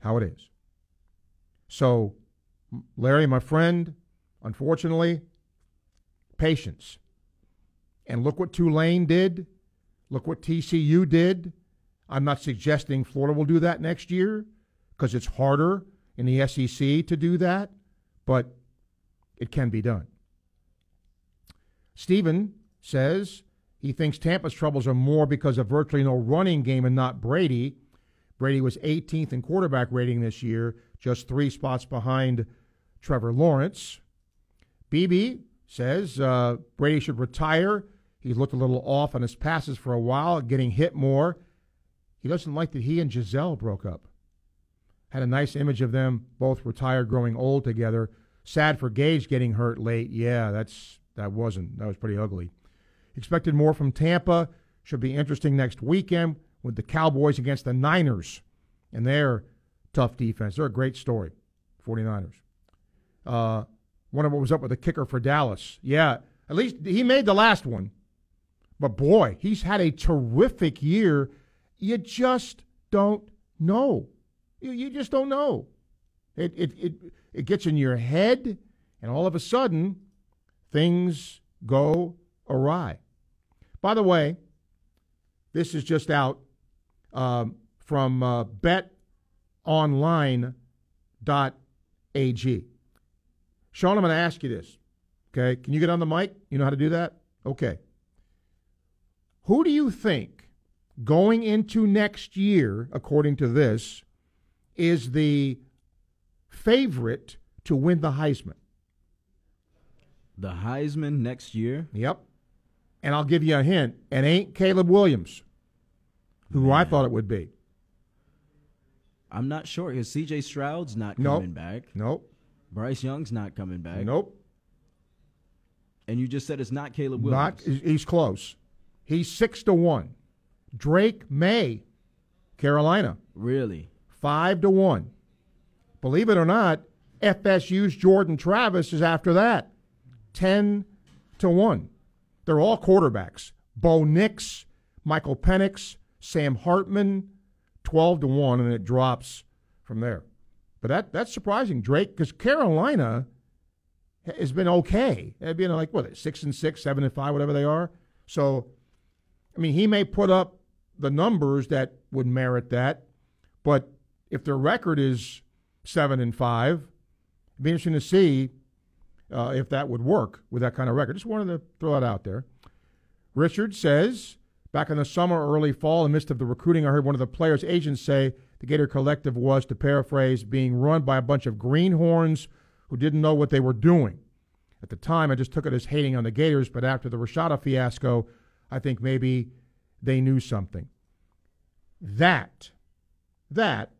How it is. So, Larry, my friend, unfortunately... patience. And look what Tulane did. Look what T C U did. I'm not suggesting Florida will do that next year because it's harder in the S E C to do that, but it can be done. Steven says he thinks Tampa's troubles are more because of virtually no running game and not Brady. Brady was eighteenth in quarterback rating this year, just three spots behind Trevor Lawrence. B B says uh, Brady should retire. He's looked a little off on his passes for a while, getting hit more. He doesn't like that he and Giselle broke up. Had a nice image of them both retired, growing old together. Sad for Gage getting hurt late. Yeah, that's that wasn't. That was pretty ugly. Expected more from Tampa. Should be interesting next weekend with the Cowboys against the Niners and their tough defense. They're a great story, 49ers. Uh Wonder what was up with the kicker for Dallas. Yeah, at least he made the last one. But, boy, he's had a terrific year. You just don't know. You, you just don't know. It, it, it, it gets in your head, and all of a sudden, things go awry. By the way, this is just out um, from uh, bet online dot a g. Sean, I'm going to ask you this, okay? Can you get on the mic? You know how to do that? Okay. Who do you think, going into next year, according to this, is the favorite to win the Heisman? The Heisman next year? Yep. And I'll give you a hint. It ain't Caleb Williams, who Man. I thought it would be. I'm not sure. Because C J. Stroud's not nope. coming back. Nope. Bryce Young's not coming back. Nope. And you just said it's not Caleb Williams. Not, he's close. He's six to one. Drake May, Carolina. Really? Five to one. Believe it or not, F S U's Jordan Travis is after that. Ten to one. They're all quarterbacks. Bo Nix, Michael Penix, Sam Hartman, twelve to one, and it drops from there. But that that's surprising, Drake, because Carolina has been okay. They've been like what, six and six, seven and five, whatever they are. So, I mean, he may put up the numbers that would merit that, but if their record is seven and five, it'd be interesting to see uh, if that would work with that kind of record. Just wanted to throw that out there. Richard says, back in the summer or early fall, in the midst of the recruiting, I heard one of the players' agents say the Gator Collective was, to paraphrase, being run by a bunch of greenhorns who didn't know what they were doing. At the time, I just took it as hating on the Gators, but after the Rashada fiasco, I think maybe they knew something. That, that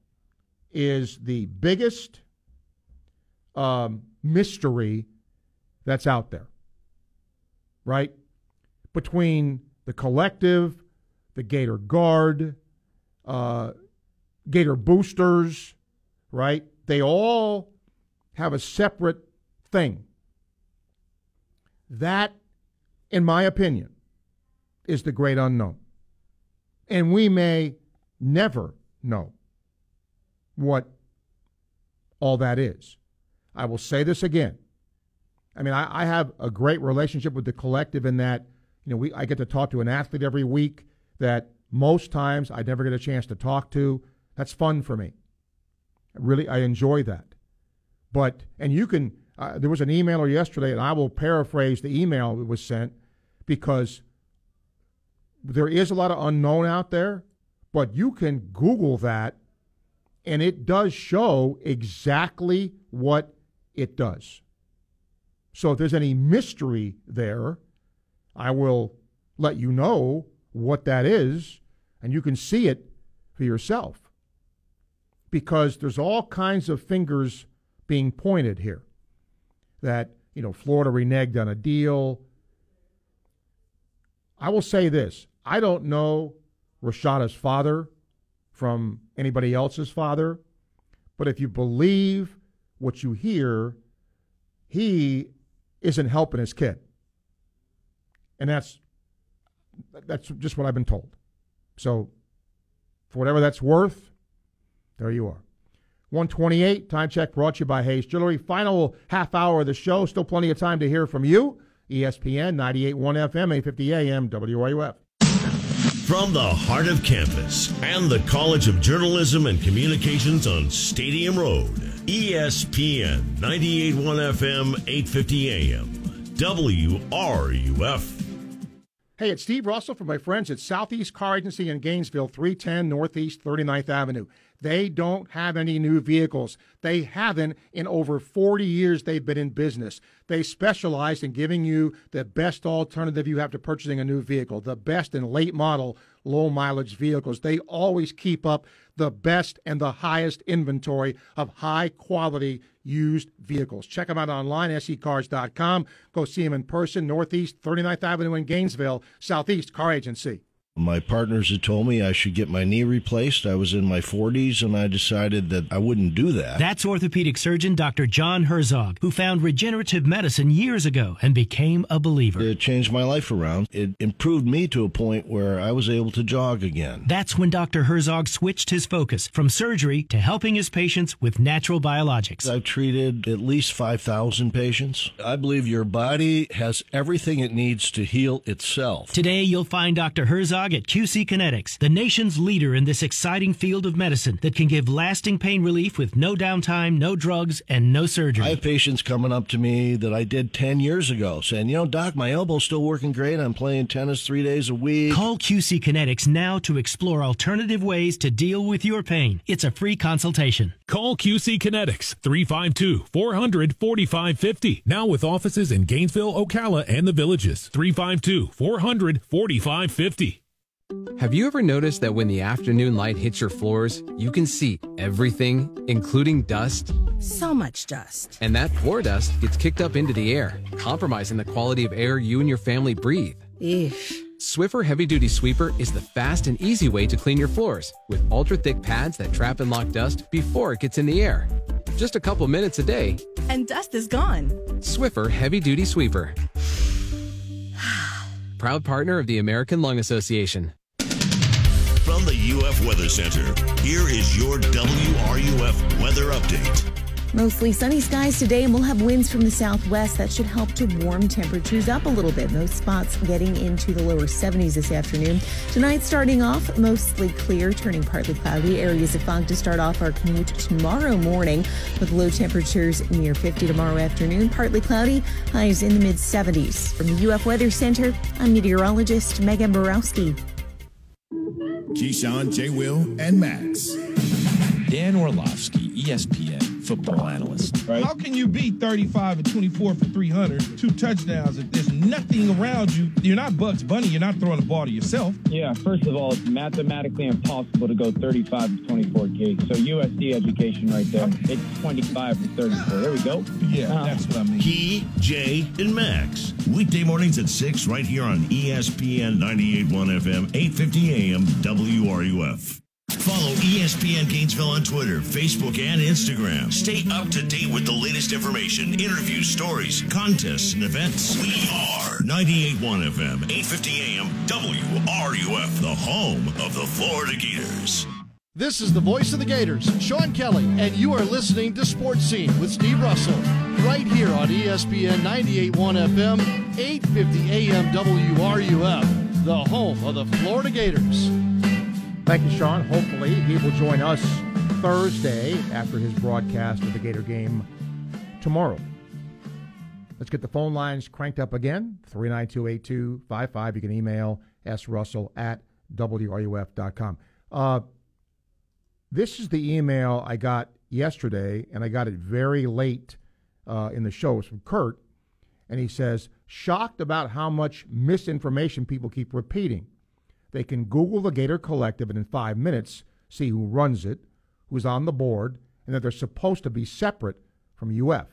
is the biggest um, mystery that's out there, right? Between the Collective, the Gator Guard, uh, Gator Boosters, right? They all have a separate thing. That, in my opinion, is the great unknown. And we may never know what all that is. I will say this again. I mean, I, I have a great relationship with the Collective in that, you know, we I get to talk to an athlete every week that most times I never get a chance to talk to. That's fun for me. I really, I enjoy that. But, and you can, uh, there was an emailer yesterday, and I will paraphrase the email that was sent, because there is a lot of unknown out there, but you can Google that, and it does show exactly what it does. So if there's any mystery there, I will let you know what that is, and you can see it for yourself, because there's all kinds of fingers being pointed here that, you know, Florida reneged on a deal. I will say this. I don't know Rashada's father from anybody else's father, but if you believe what you hear, he isn't helping his kid. And that's that's just what I've been told. So, for whatever that's worth, there you are. one twenty-eight, time check brought to you by Hayes Jewelry. Final half hour of the show. Still plenty of time to hear from you. E S P N, ninety-eight point one F M, eight fifty A M, W R U F. From the heart of campus and the College of Journalism and Communications on Stadium Road, E S P N, ninety-eight point one F M, eight fifty A M, W R U F. Hey, it's Steve Russell from my friends at Southeast Car Agency in Gainesville, three ten Northeast thirty-ninth Avenue. They don't have any new vehicles. They haven't in over forty years they've been in business. They specialize in giving you the best alternative you have to purchasing a new vehicle, the best in late model, low mileage vehicles. They always keep up the best and the highest inventory of high quality used vehicles. Check them out online, S E cars dot com. Go see them in person, Northeast thirty-ninth Avenue in Gainesville, Southeast Car Agency. My partners had told me I should get my knee replaced. I was in my forties, and I decided that I wouldn't do that. That's orthopedic surgeon Doctor John Herzog, who found regenerative medicine years ago and became a believer. It changed my life around. It improved me to a point where I was able to jog again. That's when Doctor Herzog switched his focus from surgery to helping his patients with natural biologics. I've treated at least five thousand patients. I believe your body has everything it needs to heal itself. Today, you'll find Doctor Herzog at Q C Kinetics, the nation's leader in this exciting field of medicine that can give lasting pain relief with no downtime, no drugs, and no surgery. I have patients coming up to me that I did ten years ago saying, you know, Doc, my elbow's still working great. I'm playing tennis three days a week. Call Q C Kinetics now to explore alternative ways to deal with your pain. It's a free consultation. Call Q C Kinetics, three five two, four hundred, forty-five fifty. Now with offices in Gainesville, Ocala, and the Villages, three five two, four hundred, forty-five fifty. Thank you. Have you ever noticed that when the afternoon light hits your floors, you can see everything, including dust? So much dust. And that floor dust gets kicked up into the air, compromising the quality of air you and your family breathe. Eesh. Swiffer Heavy Duty Sweeper is the fast and easy way to clean your floors with ultra-thick pads that trap and lock dust before it gets in the air. Just a couple minutes a day, and dust is gone. Swiffer Heavy Duty Sweeper. Proud partner of the American Lung Association. From the U F Weather Center, here is your W R U F weather update. Mostly sunny skies today, and we'll have winds from the southwest that should help to warm temperatures up a little bit. Most spots getting into the lower seventies this afternoon. Tonight starting off mostly clear, turning partly cloudy. Areas of fog to start off our commute tomorrow morning with low temperatures near fifty tomorrow afternoon. Partly cloudy, highs in the mid seventies. From the U F Weather Center, I'm meteorologist Megan Borowski. Keyshawn, J. Will, and Max. Dan Orlovsky, E S P N. Football analyst. Right? How can you be thirty-five and twenty-four for three hundred, two touchdowns, if there's nothing around you? You're not Bugs Bunny. You're not throwing the ball to yourself. Yeah, first of all, it's mathematically impossible to go thirty-five to twenty-four, Keith. So U S D education right there. It's twenty-five to thirty-four. There we go. Yeah, uh-huh. That's what I mean. Key, Jay, and Max. Weekday mornings at six right here on E S P N ninety-eight point one F M, eight fifty A M, W R U F. Follow E S P N Gainesville on Twitter, Facebook, and Instagram. Stay up to date with the latest information, interviews, stories, contests, and events. We are ninety-eight point one F M, eight fifty A M, W R U F, the home of the Florida Gators. This is the voice of the Gators, Sean Kelly, and you are listening to Sports Scene with Steve Russell, right here on E S P N ninety-eight point one F M, eight fifty A M, W R U F, the home of the Florida Gators. Thank you, Sean. Hopefully he will join us Thursday after his broadcast of the Gator game tomorrow. Let's get the phone lines cranked up again, three nine two, eight two five five. You can email srussell at W R U F dot com. Uh, this is the email I got yesterday, and I got it very late uh, in the show. It's from Kurt, and he says, shocked about how much misinformation people keep repeating. They can Google the Gator Collective and in five minutes see who runs it, who's on the board, and that they're supposed to be separate from U F.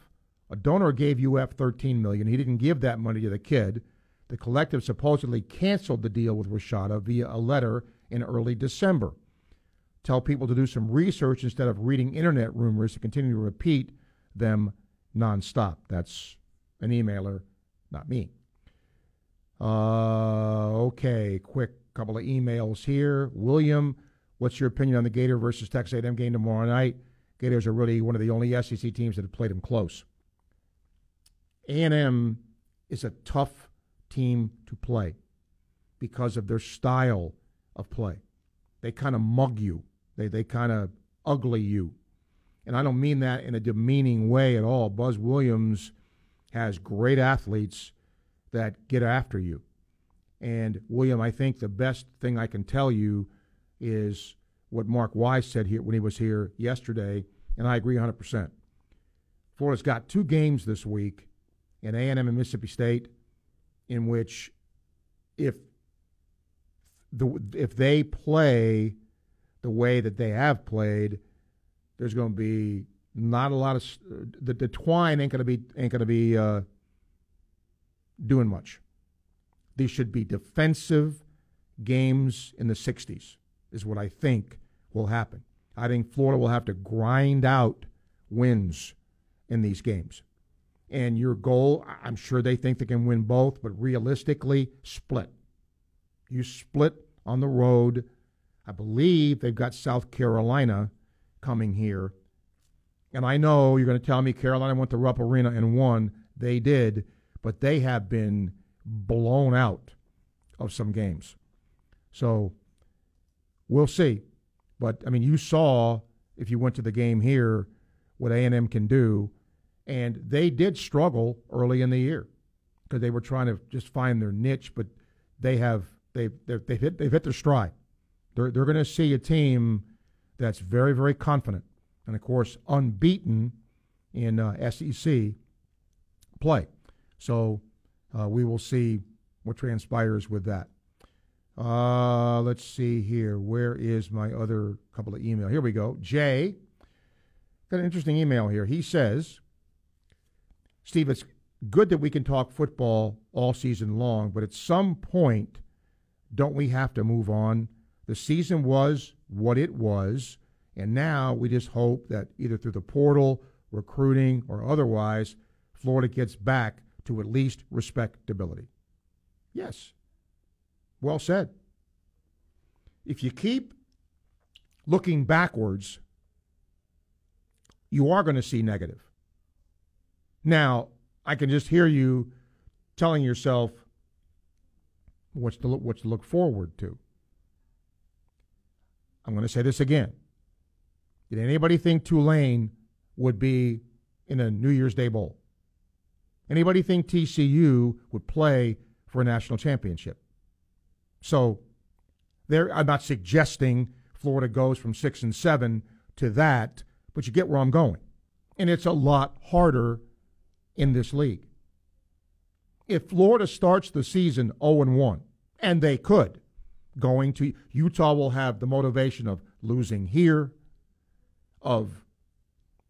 A donor gave U F thirteen million dollars. He didn't give that money to the kid. The collective supposedly canceled the deal with Rashada via a letter in early December. Tell people to do some research instead of reading internet rumors and continue to repeat them nonstop. That's an emailer, not me. Uh, okay, quick. Couple of emails here. William, what's your opinion on the Gator versus Texas A and M game tomorrow night? Gators are really one of the only S E C teams that have played them close. A and M is a tough team to play because of their style of play. They kind of mug you. They they kind of ugly you. And I don't mean that in a demeaning way at all. Buzz Williams has great athletes that get after you. And, William, I think the best thing I can tell you is what Mark Wise said here when he was here yesterday, and I agree one hundred percent. Florida's got two games this week in A and M and Mississippi State in which if the if they play the way that they have played, there's going to be not a lot of the, – the twine ain't going to be, ain't going to be uh, doing much. These should be defensive games in the sixties is what I think will happen. I think Florida will have to grind out wins in these games. And your goal, I'm sure they think they can win both, but realistically, split. You split on the road. I believe they've got South Carolina coming here. And I know you're going to tell me Carolina went to Rupp Arena and won. They did, but they have been blown out of some games. So we'll see. But, I mean, you saw, if you went to the game here, what A and M can do. And they did struggle early in the year because they were trying to just find their niche, but they have, they've, they've, they've, hit, they've hit their stride. They're, they're going to see a team that's very, very confident and, of course, unbeaten in uh, S E C play. So, Uh, we will see what transpires with that. Uh, let's see here. Where is my other couple of email? Here we go. Jay got an interesting email here. He says, Steve, it's good that we can talk football all season long, but at some point, don't we have to move on? The season was what it was, and now we just hope that either through the portal, recruiting, or otherwise, Florida gets back to at least respectability. Yes. Well said. If you keep looking backwards, you are going to see negative. Now, I can just hear you telling yourself what's to look, what's to look forward to. I'm going to say this again. Did anybody think Tulane would be in a New Year's Day bowl? Anybody think T C U would play for a national championship? So there, I'm not suggesting Florida goes from six and seven to that, but you get where I'm going. And it's a lot harder in this league. If Florida starts the season oh and one, and they could, going to Utah will have the motivation of losing here, of,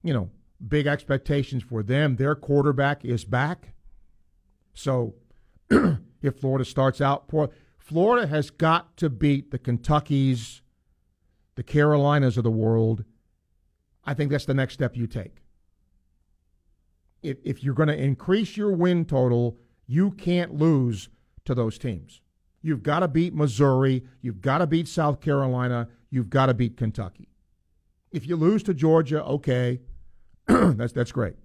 you know, big expectations for them. Their quarterback is back. So if Florida starts out poor, Florida has got to beat the Kentuckys, the Carolinas of the world. I think that's the next step you take. If, if you're going to increase your win total, you can't lose to those teams. You've got to beat Missouri. You've got to beat South Carolina. You've got to beat Kentucky. If you lose to Georgia, okay, that's that's great.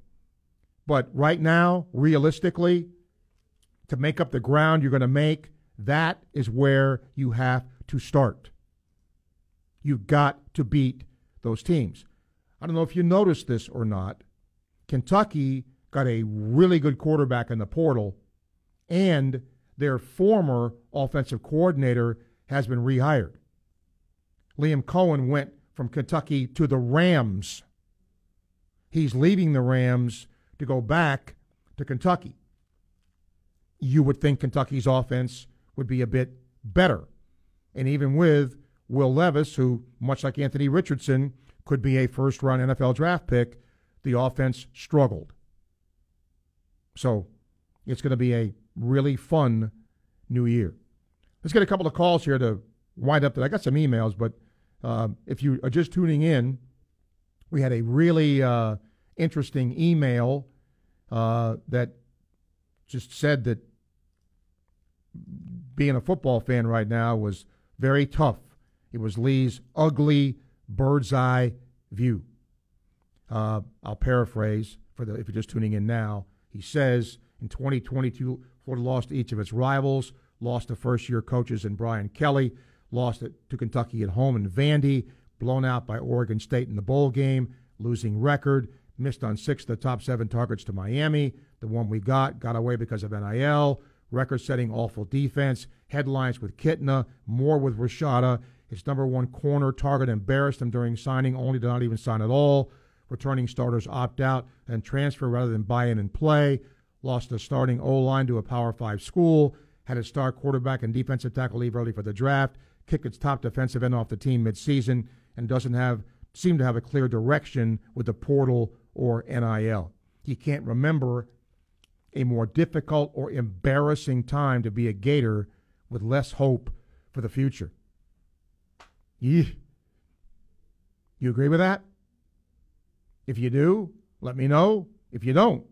But right now, realistically, to make up the ground you're going to make, that is where you have to start. You've got to beat those teams. I don't know if you noticed this or not. Kentucky got a really good quarterback in the portal, and their former offensive coordinator has been rehired. Liam Cohen went from Kentucky to the Rams. He's leaving the Rams to go back to Kentucky. You would think Kentucky's offense would be a bit better. And even with Will Levis, who, much like Anthony Richardson, could be a first-round N F L draft pick, the offense struggled. So it's going to be a really fun new year. Let's get a couple of calls here to wind up. I got some emails, but um, if you are just tuning in, we had a really uh, interesting email uh, that just said that being a football fan right now was very tough. It was Lee's ugly bird's eye view. Uh, I'll paraphrase for the if you're just tuning in now. He says, in twenty twenty-two, Florida lost to each of its rivals, lost to first-year coaches in Brian Kelly, lost to Kentucky at home in Vandy, blown out by Oregon State in the bowl game, losing record, missed on six of the top seven targets to Miami. The one we got, got away because of N I L, record-setting awful defense, headlines with Kitna, more with Rashada. His number one corner target embarrassed him during signing, only to not even sign at all. Returning starters opt out and transfer rather than buy in and play. Lost a starting O-line to a Power Five school. Had a star quarterback and defensive tackle leave early for the draft. Kicked its top defensive end off the team midseason, and doesn't have seem to have a clear direction with the portal or N I L. He can't remember a more difficult or embarrassing time to be a Gator with less hope for the future. Yee. You agree with that? If you do, let me know. If you don't,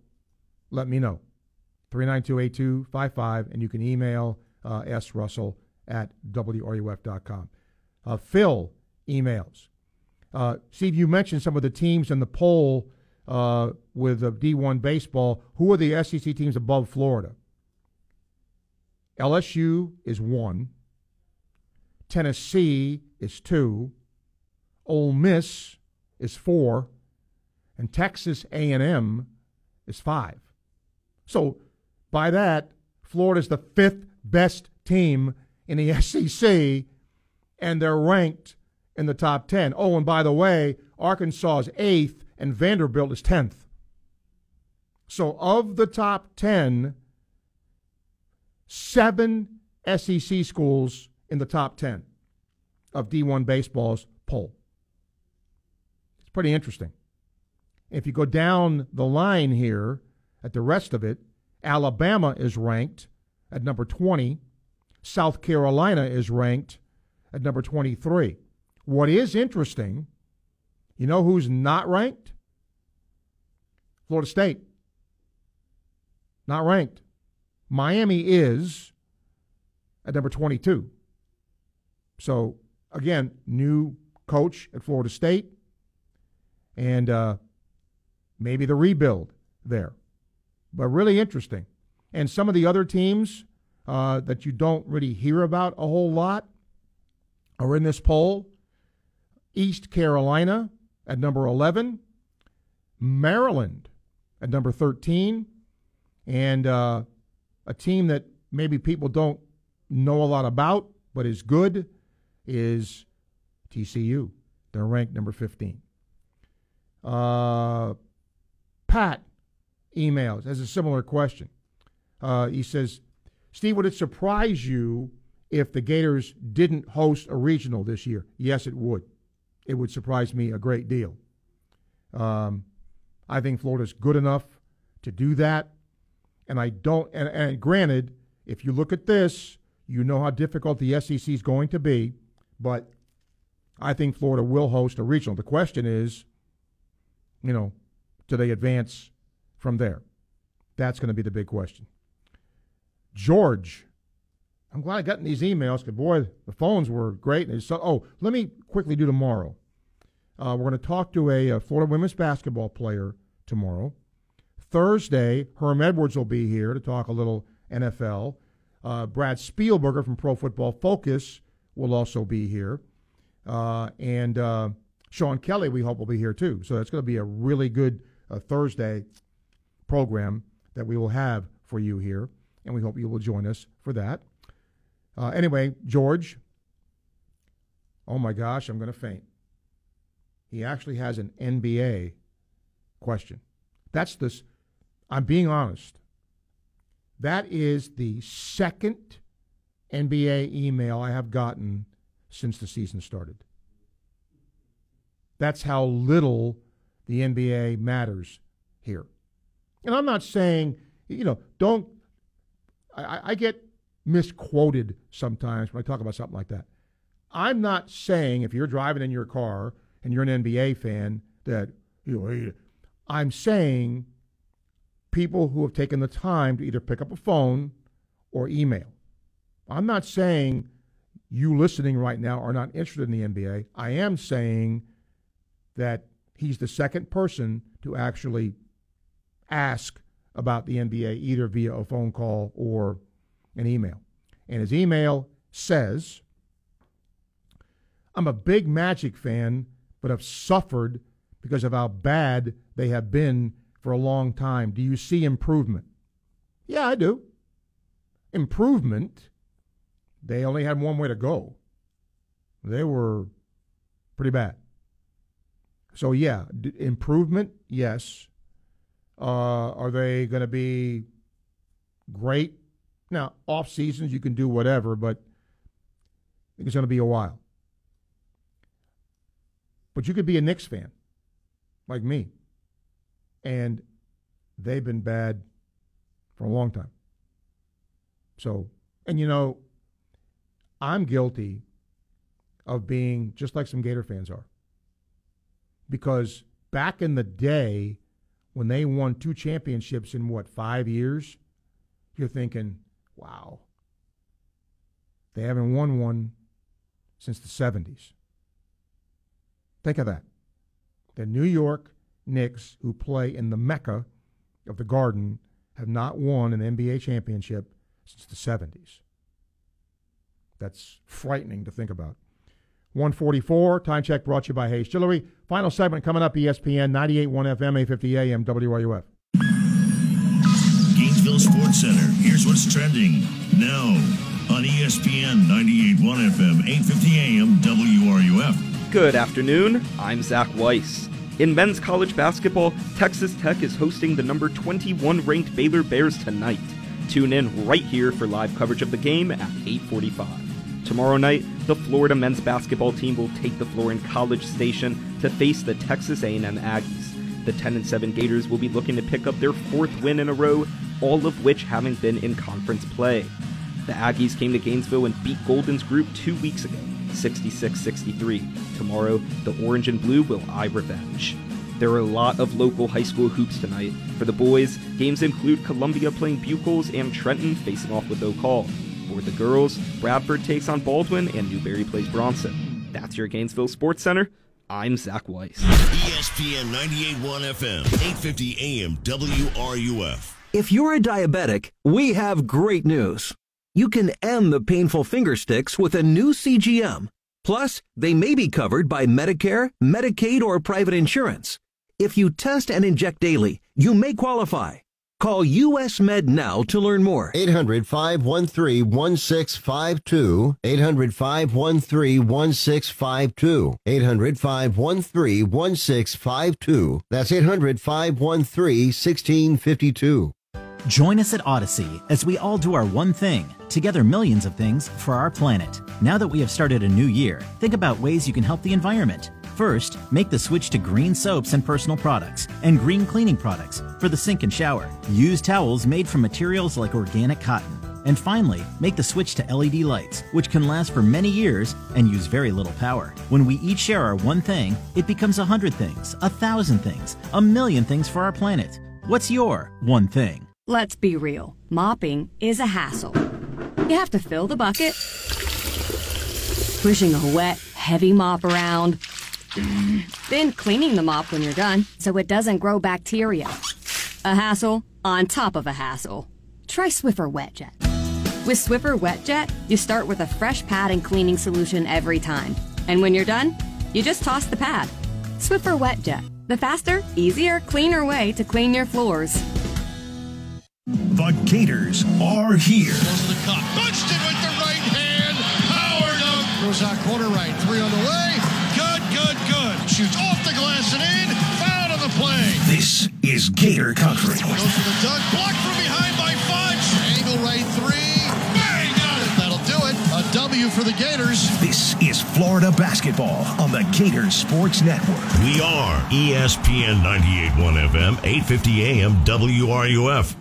let me know. three nine two, eight two five five, and you can email uh, srussell at W R U F dot com. Uh, Phil emails. Uh, Steve, you mentioned some of the teams in the poll uh, with uh, D one Baseball. Who are the S E C teams above Florida? L S U is one. Tennessee is two. Ole Miss is four. And Texas A and M is five. So by that, Florida's the fifth best team in the S E C, and they're ranked in the top ten. Oh, and by the way, Arkansas is eighth, and Vanderbilt is tenth. So of the top ten, seven S E C schools in the top ten of D one Baseball's poll. It's pretty interesting. If you go down the line here at the rest of it, Alabama is ranked at number twenty. South Carolina is ranked at number twenty-three. What is interesting, you know who's not ranked? Florida State. Not ranked. Miami is at number twenty-two. So, again, new coach at Florida State and uh, maybe the rebuild there. But really interesting. And some of the other teams uh, that you don't really hear about a whole lot are in this poll. East Carolina at number eleven. Maryland at number thirteen. And uh, a team that maybe people don't know a lot about but is good is T C U. They're ranked number fifteen. Uh, Pat emails, has a similar question. Uh, he says, Steve, would it surprise you if the Gators didn't host a regional this year? Yes, it would. It would surprise me a great deal. Um, I think Florida's good enough to do that. And I don't, and, and granted, if you look at this, you know how difficult the S E C is going to be, but I think Florida will host a regional. The question is, you know, do they advance from there? That's going to be the big question. George, I'm glad I got in these emails because, boy, the phones were great. And so, oh, let me quickly do tomorrow. Uh, we're going to talk to a, a Florida women's basketball player tomorrow. Thursday, Herm Edwards will be here to talk a little N F L. Uh, Brad Spielberger from Pro Football Focus will also be here. Uh, and uh, Sean Kelly, we hope, will be here too. So that's going to be a really good uh, Thursday program that we will have for you here. And we hope you will join us for that. Uh, anyway, George, oh my gosh, I'm going to faint. He actually has an N B A question. That's this. I'm being honest. That is the second N B A email I have gotten since the season started. That's how little the N B A matters here. And I'm not saying, you know, don't. I, I get misquoted sometimes when I talk about something like that. I'm not saying if you're driving in your car and you're an N B A fan that, you know, hey, I'm saying people who have taken the time to either pick up a phone or email. I'm not saying you listening right now are not interested in the N B A. I am saying that he's the second person to actually ask about the N B A, either via a phone call or an email. And his email says, I'm a big Magic fan, but have suffered because of how bad they have been for a long time. Do you see improvement? Yeah, I do. Improvement? They only had one way to go. They were pretty bad. So, yeah, d- improvement, yes. Uh, are they going to be great? Now, off seasons, you can do whatever, but it's going to be a while. But you could be a Knicks fan, like me, and they've been bad for a long time. So, and you know, I'm guilty of being just like some Gator fans are, because back in the day when they won two championships in, what, five years, you're thinking, wow, they haven't won one since the seventies. Think of that. The New York Knicks, who play in the Mecca of the Garden, have not won an N B A championship since the seventies. That's frightening to think about. one forty-four, time check brought to you by Hayes Chillery. Final segment coming up, E S P N, ninety-eight point one F M, eight fifty A M, W R U F. Gainesville Sports Center, here's what's trending now on E S P N, ninety-eight point one F M, eight fifty A M, W R U F. Good afternoon, I'm Zach Weiss. In men's college basketball, Texas Tech is hosting the number twenty-one ranked Baylor Bears tonight. Tune in right here for live coverage of the game at eight forty-five. Tomorrow night, the Florida men's basketball team will take the floor in College Station to face the Texas A and M Aggies. The ten and seven Gators will be looking to pick up their fourth win in a row, all of which haven't been in conference play. The Aggies came to Gainesville and beat Golden's group two weeks ago, sixty-six sixty-three. Tomorrow, the Orange and Blue will eye revenge. There are a lot of local high school hoops tonight. For the boys, games include Columbia playing Bucles and Trenton facing off with Oak Hall. For the girls, Bradford takes on Baldwin and Newberry plays Bronson. That's your Gainesville Sports Center. I'm Zach Weiss. E S P N ninety-eight point one F M, eight fifty A M, W R U F. If you're a diabetic, we have great news. You can end the painful finger sticks with a new C G M. Plus, they may be covered by Medicare, Medicaid, or private insurance. If you test and inject daily, you may qualify. Call U S Med now to learn more. eight hundred, five one three, one six five two. eight hundred, five one three, one six five two. eight hundred, five one three, one six five two. That's eight hundred, five one three, one six five two. Join us at Odyssey as we all do our one thing, together millions of things for our planet. Now that we have started a new year, think about ways you can help the environment. First, make the switch to green soaps and personal products and green cleaning products for the sink and shower. Use towels made from materials like organic cotton. And finally, make the switch to L E D lights, which can last for many years and use very little power. When we each share our one thing, it becomes a hundred things, a thousand things, a million things for our planet. What's your one thing? Let's be real. Mopping is a hassle. You have to fill the bucket, pushing a wet, heavy mop around, then cleaning the mop when you're done so it doesn't grow bacteria. A hassle on top of a hassle. Try Swiffer Wet Jet. With Swiffer Wet Jet, you start with a fresh pad and cleaning solution every time. And when you're done, you just toss the pad. Swiffer Wet Jet, the faster, easier, cleaner way to clean your floors. The Gators are here. Close to the cup. Bunched it with the right hand. Powered up. Goes out quarter right. Three on the way. Good, good, good. Shoots off the glass and in. Foul on the play. This is Gator country. Goes to the dunk. Blocked from behind by Fudge. Angle right three. Bang! Got it. That'll do it. A W for the Gators. This is Florida basketball on the Gators Sports Network. We are E S P N ninety-eight point one F M, eight fifty A M, W R U F.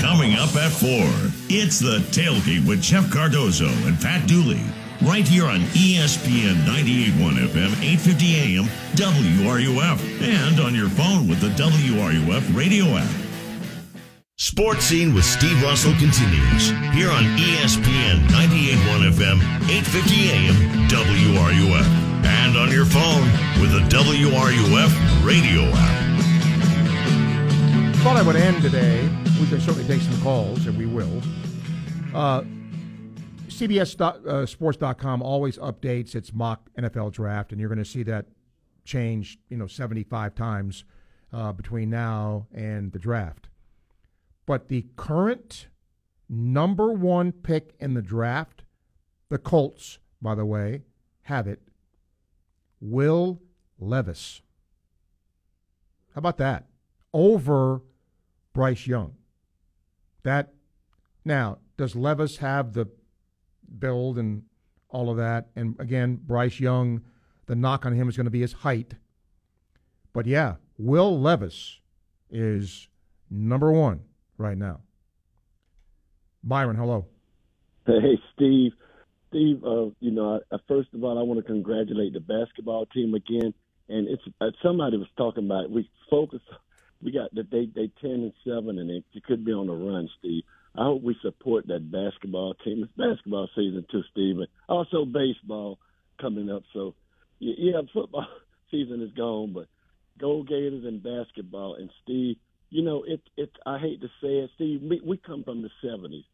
Coming up at four, it's The Tailgate with Jeff Cardozo and Pat Dooley, right here on E S P N ninety-eight point one F M, eight fifty A M, W R U F, and on your phone with the W R U F radio app. Sports Scene with Steve Russell continues, here on E S P N ninety-eight point one F M, eight fifty A M, W R U F, and on your phone with the W R U F radio app. I thought I would end today. We can certainly take some calls, and we will. Uh, C B S Sports dot com always updates its mock N F L draft, and you're going to see that change, you know, seventy-five times uh, between now and the draft. But the current number one pick in the draft, the Colts, by the way, have it. Will Levis. How about that? Over Bryce Young. That now, does Levis have the build and all of that? And again, Bryce Young, the knock on him is going to be his height. But yeah, Will Levis is number one right now. Byron, hello. Hey, Steve. Steve, uh, you know, I, I, first of all, I want to congratulate the basketball team again. And it's uh, somebody was talking about it. We focus We got that they they ten and seven, and it could be on the run, Steve. I hope we support that basketball team. It's basketball season too, Steve, and also baseball coming up. So yeah, football season is gone, but go Gators and basketball. And Steve, you know, it it I hate to say it, Steve, we, we come from the seventies,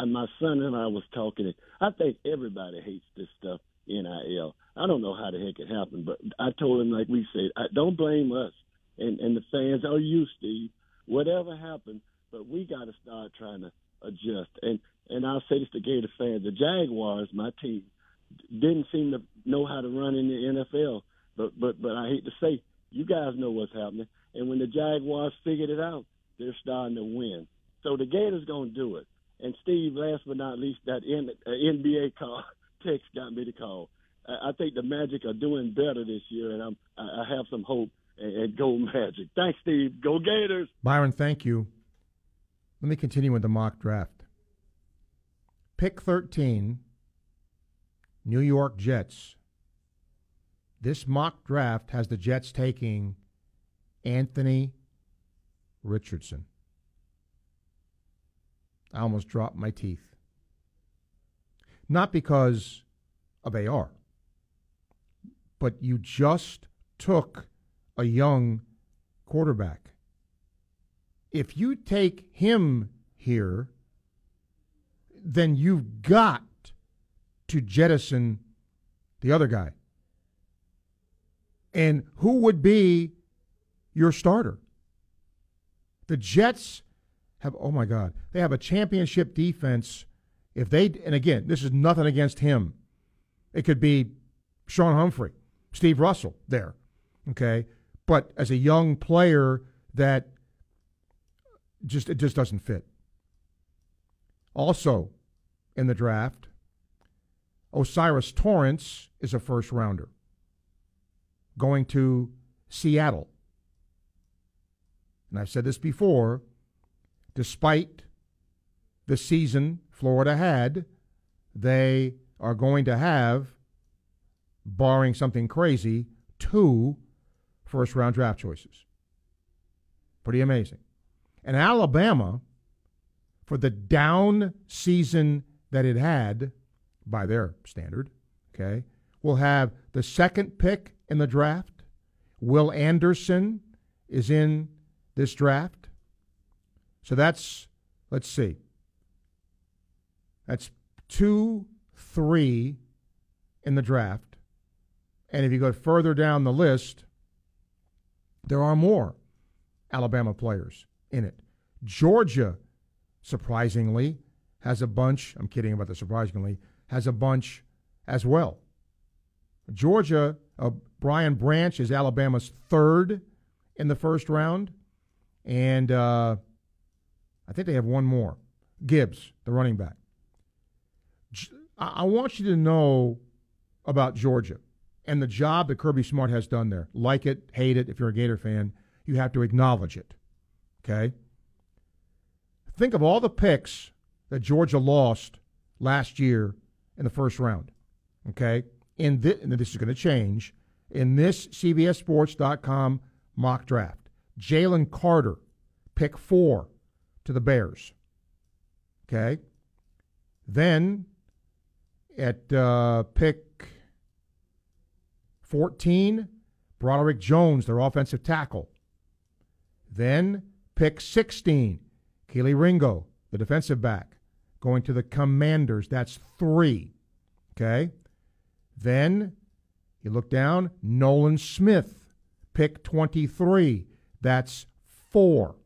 and my son and I was talking. I think everybody hates this stuff, N I L. I don't know how the heck it happened, but I told him, like we said, I, don't blame us. And, and the fans are you, Steve. Whatever happened, but we got to start trying to adjust. And and I'll say this to Gator fans: the Jaguars, my team, didn't seem to know how to run in the N F L. But but but I hate to say, you guys know what's happening. And when the Jaguars figured it out, they're starting to win. So the Gators gonna do it. And, Steve, last but not least, that N B A call text got me to call. I think the Magic are doing better this year, and I'm, I have some hope and go Magic. Thanks, Steve. Go Gators. Byron, thank you. Let me continue with the mock draft. Pick thirteen, New York Jets. This mock draft has the Jets taking Anthony Richardson. I almost dropped my teeth. Not because of A R, but you just took a young quarterback. If you take him here, then you've got to jettison the other guy. And who would be your starter? The Jets have, oh my God, they have a championship defense. If they, and again, this is nothing against him. It could be Sean Humphrey, Steve Russell there, okay? But as a young player, that just it just doesn't fit. Also in the draft, Osiris Torrance is a first-rounder going to Seattle. And I've said this before, despite the season Florida had, they are going to have, barring something crazy, two first-round draft choices. Pretty amazing. And Alabama, for the down season that it had, by their standard, okay, will have the second pick in the draft. Will Anderson is in this draft. So that's, let's see, that's two, three in the draft. And if you go further down the list, there are more Alabama players in it. Georgia, surprisingly, has a bunch. I'm kidding about the surprisingly, has a bunch as well. Georgia, uh, Brian Branch is Alabama's third in the first round. And uh, I think they have one more. Gibbs, the running back. G- I-, I want you to know about Georgia and the job that Kirby Smart has done there. Like it, hate it, if you're a Gator fan, you have to acknowledge it. Okay? Think of all the picks that Georgia lost last year in the first round. Okay? In this, and this is going to change, in this C B S Sports dot com mock draft. Jalen Carter, pick four to the Bears. Okay? Then at uh, pick fourteen, Broderick Jones, their offensive tackle. Then pick sixteen, Kelee Ringo, the defensive back, going to the Commanders. That's three. Okay? Then you look down, Nolan Smith, pick twenty-three. That's four.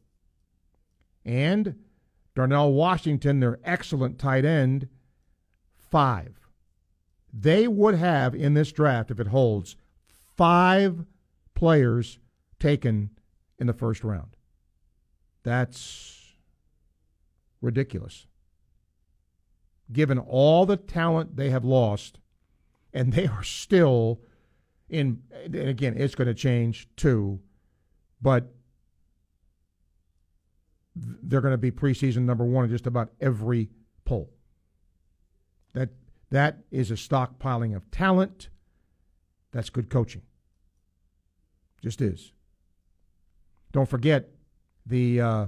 And Darnell Washington, their excellent tight end, five. They would have in this draft, if it holds, five players taken in the first round. That's ridiculous. Given all the talent they have lost, and they are still in, and again, it's going to change too, but they're going to be preseason number one in just about every poll. That that is a stockpiling of talent. That's good coaching. Just is. Don't forget, the uh,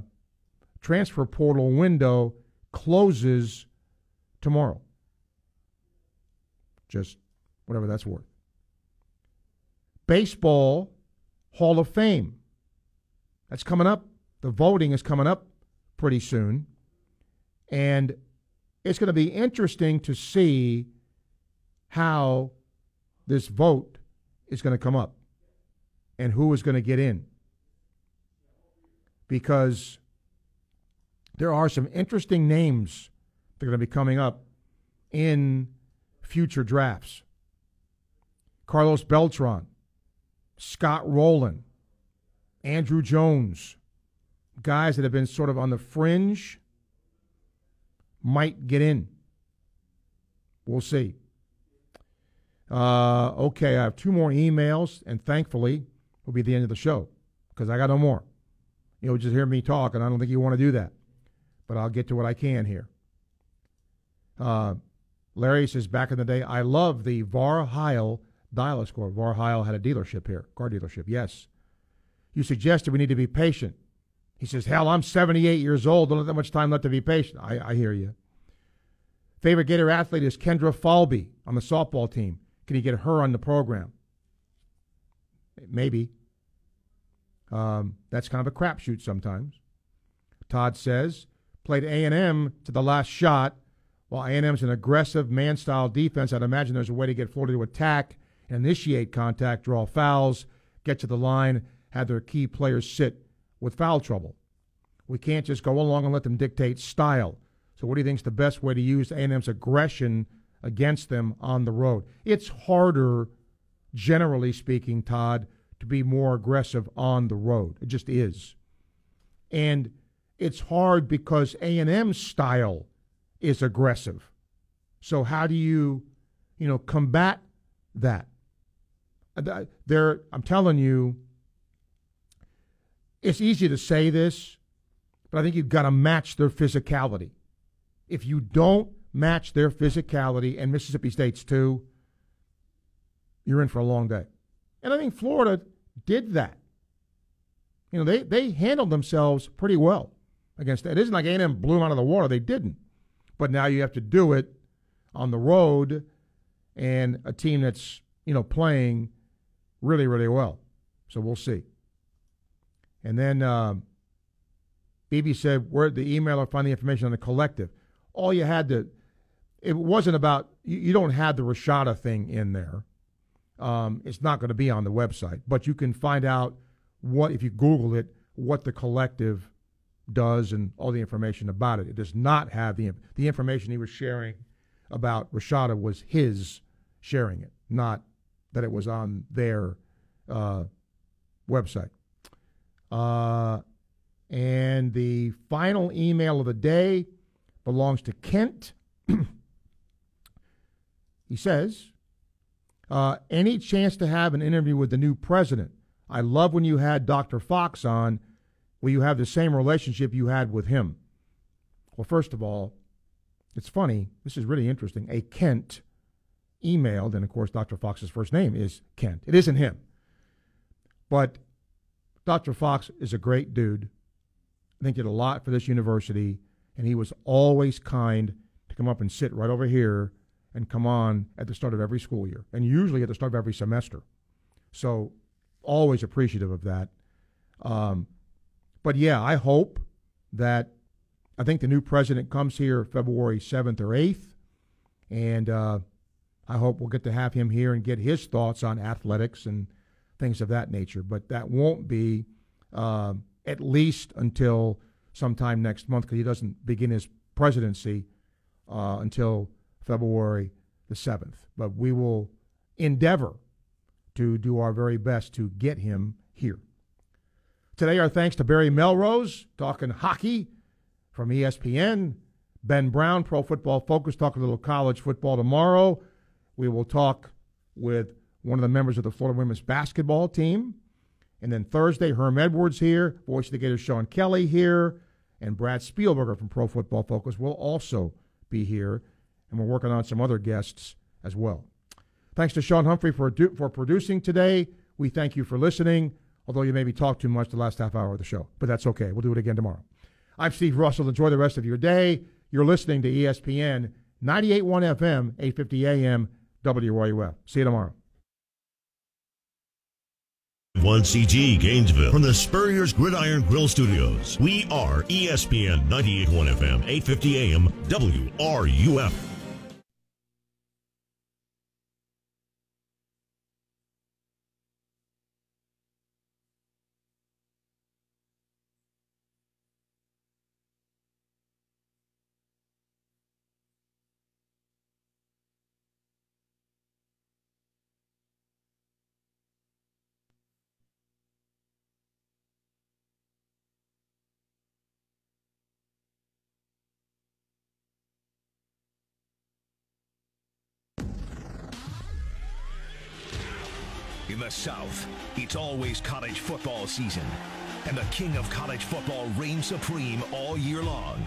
transfer portal window closes tomorrow. Just whatever that's worth. Baseball Hall of Fame. That's coming up. The voting is coming up pretty soon. And it's going to be interesting to see how this vote is going to come up and who is going to get in. Because there are some interesting names that are going to be coming up in future drafts. Carlos Beltran, Scott Rowland, Andrew Jones, guys that have been sort of on the fringe. might get in. We'll see. Uh, okay, I have two more emails, and thankfully, will be the end of the show because I got no more. You'll just hear me talk, and I don't think you want to do that. But I'll get to what I can here. Uh, Larry says, back in the day, I love the Var Heil dial-a score. Var Heil had a dealership here, car dealership, yes. You suggested we need to be patient. He says, hell, I'm seventy-eight years old. Don't have that much time left to be patient. I, I hear you. Favorite Gator athlete is Kendra Falby on the softball team. Can you get her on the program? Maybe. Um, that's kind of a crapshoot sometimes. Todd says, played A and M to the last shot. While A and M is an aggressive man-style defense, I'd imagine there's a way to get Florida to attack, initiate contact, draw fouls, get to the line, have their key players sit with foul trouble. We can't just go along and let them dictate style. So what do you think is the best way to use A and M's aggression against them on the road? It's harder, generally speaking, Todd, to be more aggressive on the road. It just is. And it's hard because A and M's style is aggressive. So how do you, you know, combat that? There, I'm telling you, it's easy to say this, but I think you've got to match their physicality. If you don't match their physicality, and Mississippi State's too, you're in for a long day. And I think Florida did that. You know, they, they handled themselves pretty well against that. It isn't like A and M blew them out of the water. They didn't. But now you have to do it on the road and a team that's, you know, playing really, really well. So we'll see. And then uh, B B said, where the email or find the information on the collective. All you had to, it wasn't about, you, you don't have the Rashada thing in there. Um, it's not going to be on the website. But you can find out what, if you Google it, what the collective does and all the information about it. It does not have the the information he was sharing about Rashada was his sharing it, not that it was on their uh, website. Uh, and the final email of the day belongs to Kent. He says, uh, any chance to have an interview with the new president? I love when you had Doctor Fox on. Will you have the same relationship you had with him? Well, first of all, it's funny. This is really interesting. A Kent emailed, and of course, Doctor Fox's first name is Kent. It isn't him. But Doctor Fox is a great dude. I think did a lot for this university, and he was always kind to come up and sit right over here and come on at the start of every school year, and usually at the start of every semester. So always appreciative of that. Um, But, yeah, I hope that I think the new president comes here February seventh or eighth, and uh, I hope we'll get to have him here and get his thoughts on athletics and things of that nature. But that won't be uh, at least until sometime next month because he doesn't begin his presidency uh, until February the seventh. But we will endeavor to do our very best to get him here. Today, our thanks to Barry Melrose, talking hockey from E S P N. Ben Brown, Pro Football Focus, talking a little college football tomorrow. We will talk with one of the members of the Florida women's basketball team. And then Thursday, Herm Edwards here, Voice of the Gators Sean Kelly here, and Brad Spielberger from Pro Football Focus will also be here. And we're working on some other guests as well. Thanks to Sean Humphrey for, do- for producing today. We thank you for listening. Although you maybe talked too much the last half hour of the show. But that's okay. We'll do it again tomorrow. I'm Steve Russell. Enjoy the rest of your day. You're listening to E S P N, ninety-eight point one F M, eight fifty A M, W R U F. See you tomorrow. one C G Gainesville from the Spurrier's Gridiron Grill Studios. We are E S P N, ninety-eight point one F M, eight fifty A M, W R U F. In the South, it's always college football season, and the king of college football reigns supreme all year long.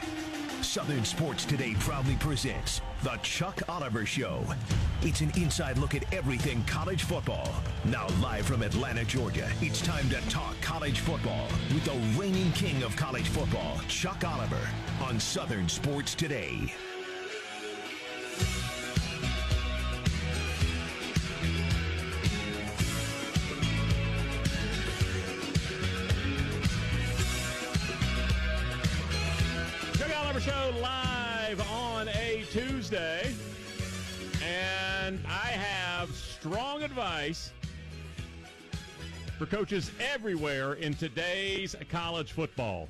Southern Sports Today proudly presents The Chuck Oliver Show. It's an inside look at everything college football. Now live from Atlanta, Georgia, it's time to talk college football with the reigning king of college football, Chuck Oliver, on Southern Sports Today. Show live on a Tuesday, and I have strong advice for coaches everywhere in today's college football.